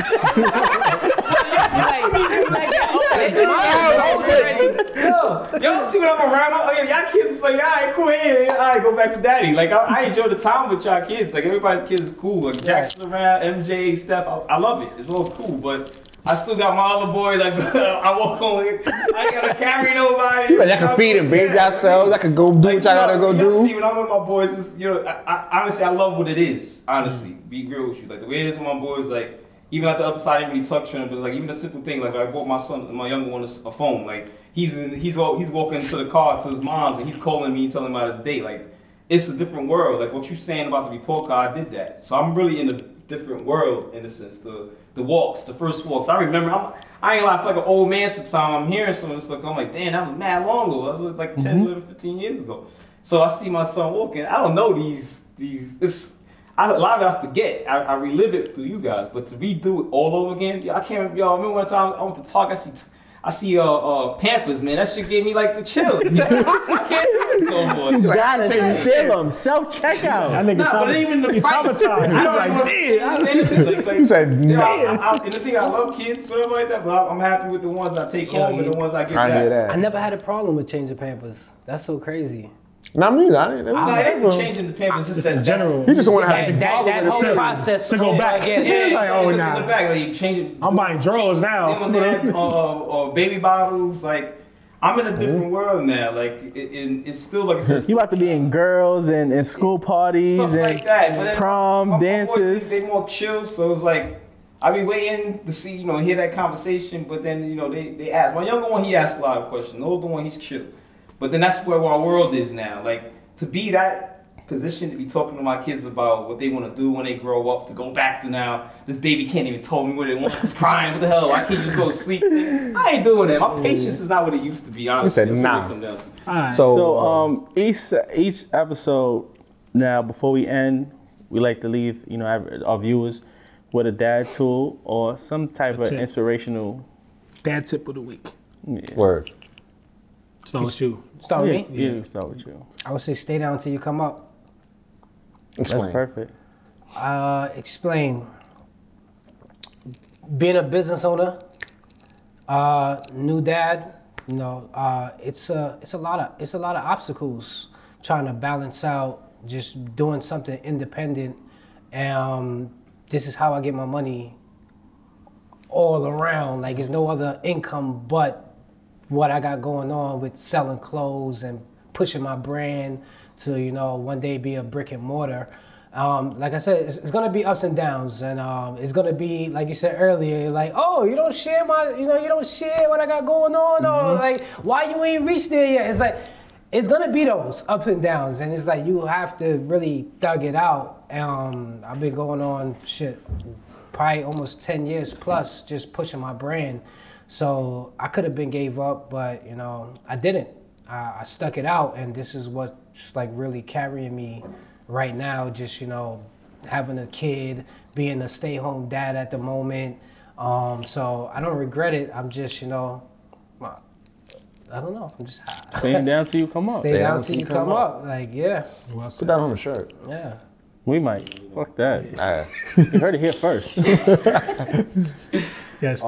Y'all see what I'm around? Like, y'all kids, like, all right, cool, hey, all right, go back to daddy. Like, I enjoy the time with y'all kids. Like, everybody's kids is cool. Like, Jackson around, MJ, Steph, I love it. It's all cool, but I still got my other boy, like, I walk home here. I ain't gotta carry nobody. You know, I can feed and bathe ourselves. I can go do what I gotta go do. See, when I'm with my boys, it's, you know, I honestly, I love what it is, honestly. Be real with you. Like, the way it is with my boys, like, even at the other side, I didn't really touch on it, but like even a simple thing, like I bought my son, my younger one, a phone. Like he's walking to the car to his mom's, and he's calling me, telling me about his day. Like it's a different world. Like what you're saying about the report card, I did that. So I'm really in a different world in a sense. The walks, the first walks. I remember. I ain't like an old man sometimes. I'm hearing some of this stuff. I'm like, damn, that was mad long ago. That was like 10, 11, 15 years ago. So I see my son walking. I don't know these. A lot of it I forget. I relive it through you guys, but to redo it all over again, I can't remember. Y'all remember one time I went to Target. I see Pampers, man. That shit gave me like the chill. I can't do it so much. You gotta steal them. Self-checkout. That nigga but even the price. I don't know. He said, damn. And the thing, I love kids, whatever like that, but I'm happy with the ones I take home and the ones I get back. I never had a problem with changing Pampers. That's so crazy. Not me, I didn't. It was changing the Pampers just in general. He just want to have that whole process to go back. He's like, oh, nah. I'm buying drawers now. They have, baby bottles. Like, I'm in a different world now. Like, it's still like a system. You about to be in girls and school parties stuff and like that. But prom my dances. They more chill, so it's like I be waiting to see, you know, hear that conversation. But then, you know, they ask. My younger one, he asks a lot of questions. The older one, he's chill. But then that's where our world is now. Like, to be that position, to be talking to my kids about what they want to do when they grow up, to go back to now, this baby can't even tell me what they want. She's crying. What the hell? I can't just go to sleep. I ain't doing that. My patience is not what it used to be, honestly. You said nah. Right. So each episode now, before we end, we like to leave, you know, our viewers with a dad tool or some type of inspirational... Dad tip of the week. Yeah. Word. Start with you. Start with me? Yeah, start with you. I would say stay down till you come up. Explain. That's perfect. Explain. Being a business owner, new dad, you know, it's a lot of obstacles trying to balance out just doing something independent. This is how I get my money all around. Like, there's no other income but what I got going on with selling clothes and pushing my brand to, you know, one day be a brick and mortar. Like I said, it's going to be ups and downs, and it's going to be, like you said earlier, like, oh, you don't share what I got going on, or like, why you ain't reached there yet? It's like, it's going to be those ups and downs, and it's like, you have to really thug it out. I've been going on probably almost 10 years plus just pushing my brand. So I could have been gave up, but, you know, I didn't. I stuck it out, and this is what's, like, really carrying me right now, just, you know, having a kid, being a stay-home dad at the moment. So I don't regret it. I'm just, you know, I don't know. I'm just high. Staying down till you come up. Stay down till you come up. Like, yeah. Well, put that on the shirt. Yeah. We might. Fuck that. Yeah. You heard it here first. Yes,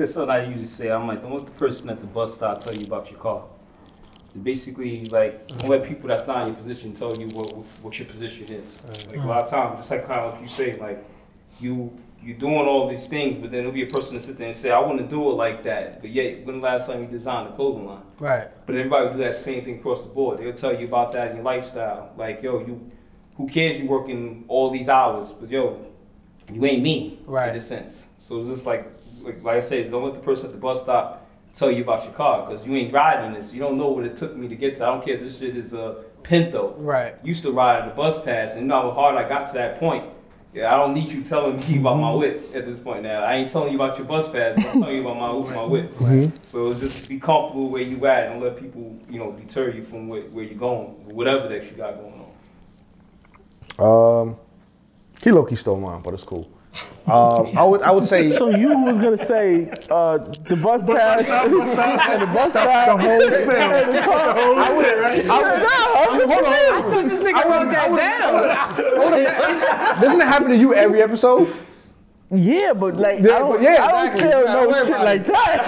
that's what I usually say. I'm like, don't let the person at the bus stop tell you about your car. Basically, like, don't let people that's not in your position tell you what your position is. Like, a lot of times, just like kind of like you say, like, you you're doing all these things, but then there'll be a person to sit there and say, I want to do it like that. But yet, when the last time you designed a clothing line? Right. But everybody will do that same thing across the board. They'll tell you about that in your lifestyle. Like, yo, you, who cares you working all these hours? But yo, you ain't me. Right. In a sense. So it's just like I said, don't let the person at the bus stop tell you about your car, because you ain't riding this. You don't know what it took me to get to. I don't care if this shit is a Pinto. Right. Used to ride on the bus pass, and you know how hard I got to that point. Yeah, I don't need you telling me about my whip at this point now. I ain't telling you about your bus pass. I'm telling you about my whip. Mm-hmm. So just be comfortable where you at. Don't let people, you know, deter you from where you're going, whatever that you got going on. He low-key stole mine, but it's cool. I would say. So you was gonna say the bus pass and the bus ride, the whole thing. I thought this nigga wrote that down. Doesn't it happen to you every episode? Yeah, but like I don't sell no shit like that.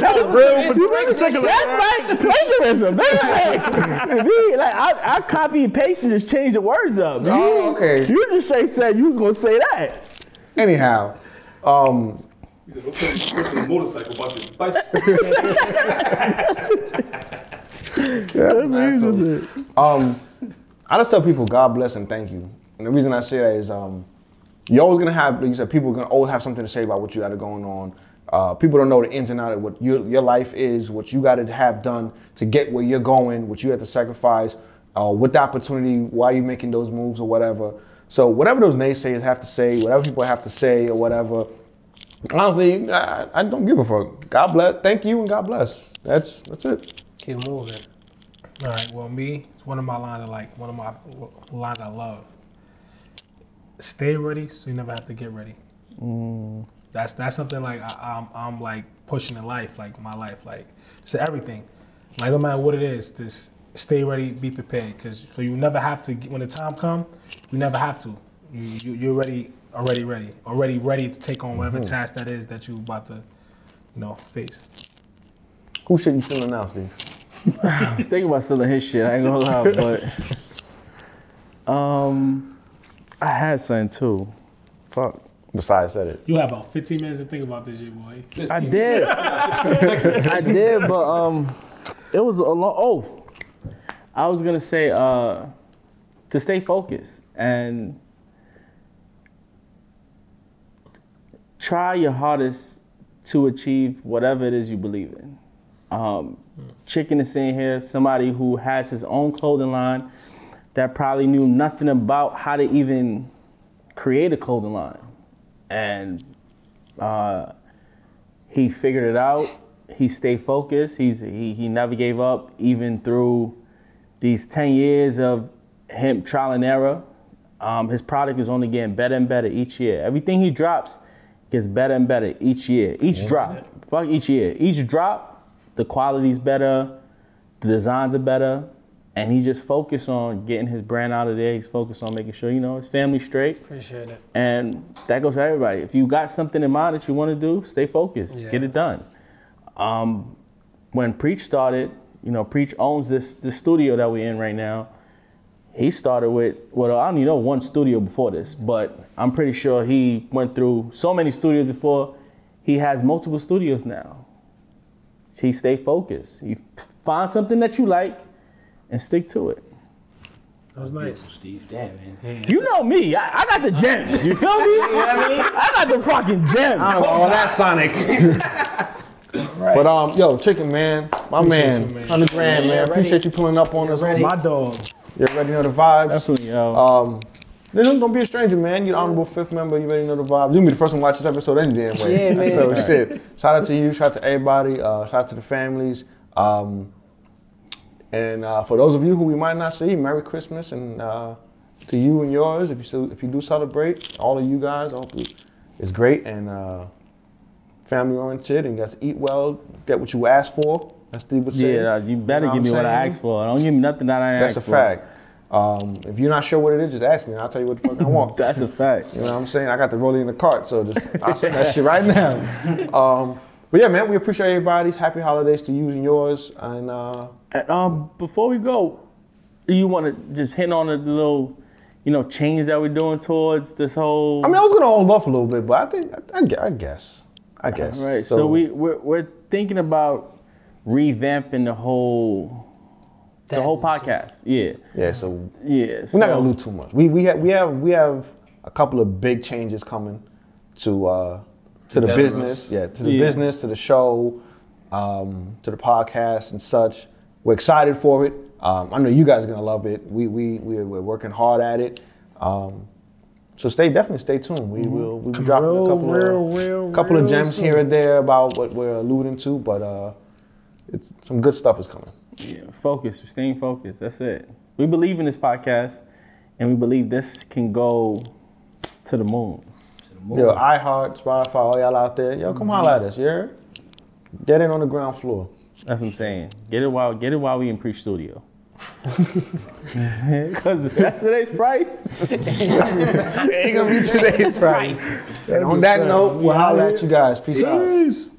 No, bro, but you make that's like plagiarism. I copy and paste and just change the words up. Oh, okay. You just straight said you was gonna say that. Anyhow, You a motorcycle about your bicycle. I just tell people God bless and thank you. And the reason I say that is you're always gonna have, like you said, people are gonna always have something to say about what you got going on. People don't know the ins and outs of what your life is, what you got to have done to get where you're going, what you had to sacrifice, what the opportunity, why you're making those moves or whatever. So whatever those naysayers have to say, whatever people have to say or whatever, honestly, I don't give a fuck. God bless, thank you, and God bless. That's it. Keep moving. All right. Well, me, it's one of my lines I love. Stay ready, so you never have to get ready. Mm. That's something like I'm like pushing in life, like my life, like so everything, like no matter what it is, just stay ready, be prepared, so you never have to. When the time comes, you never have to. You're ready to take on whatever task that is that you about to, face. Who shit you feeling now, Steve? He's thinking about selling his shit. I ain't gonna lie, but I had something too. Fuck. Besides that, you have about 15 minutes to think about this shit, boy. 15. I did. I did, but it was a long. Oh, I was gonna say to stay focused and try your hardest to achieve whatever it is you believe in. Chicken is in here. Somebody who has his own clothing line. That probably knew nothing about how to even create a clothing line. And he figured it out. He stayed focused. He never gave up, even through these 10 years of him trial and error. His product is only getting better and better each year. Everything he drops gets better and better each year. Each drop, the quality's better, the designs are better. And he just focused on getting his brand out of there. He's focused on making sure, his family's straight. Appreciate it. And that goes to everybody. If you got something in mind that you want to do, stay focused. Yeah. Get it done. When Preach started, Preach owns this studio that we're in right now. He started with, I don't even know one studio before this, but I'm pretty sure he went through so many studios before. He has multiple studios now. He stayed focused. You find something that you like, and stick to it. That was nice. Steve, damn, man. You know me. I got the gems. You feel me? You know what I mean? I got the fucking gems. Oh, that's Sonic. Right. But, Chicken, man. My man. 100 grand, man. Appreciate you pulling up on us. On my dog. You already know the vibes. Definitely, yo. Don't be a stranger, man. You're the honorable fifth member. You already know the vibes. You'll be the first one to watch this episode any damn way. Yeah, man. So, shit. Shout out to you. Shout out to everybody. Shout out to the families. And for those of you who we might not see, Merry Christmas, and to you and yours, if you do celebrate, all of you guys, I hope it's great and family-oriented, and you guys eat well, get what you asked for. That's Steve would say. Yeah, you better give me what I asked for. Don't give me nothing that I asked for. That's a fact. If you're not sure what it is, just ask me, and I'll tell you what the fuck I want. That's a fact. You know what I'm saying? I got the rollie in the cart, so I'll send that shit right now. But yeah, man, we appreciate everybody's. Happy holidays to you and yours. And before we go, you want to just hint on a little you know, change that we're doing towards this whole... I mean, I was going to hold off a little bit, but I think, I guess. All right, so we're thinking about revamping the whole podcast. Yeah. Yeah, so we're not going to lose too much. We have a couple of big changes coming to the business, to the show, to the podcast and such. We're excited for it. I know you guys are gonna love it. We're working hard at it. So definitely stay tuned. We'll be dropping a couple of gems soon. Here and there about what we're alluding to, but it's some good stuff is coming. Yeah, we're staying focused. That's it. We believe in this podcast, and we believe this can go to the moon. Yo, iHeart, Spotify, all y'all out there, yo, come holler at us. Yeah, get in on the ground floor. That's what I'm saying. Get it while we in Preach Studio. Because that's today's price. It ain't going to be today's price. And on that note, we'll holler at you guys. Peace out.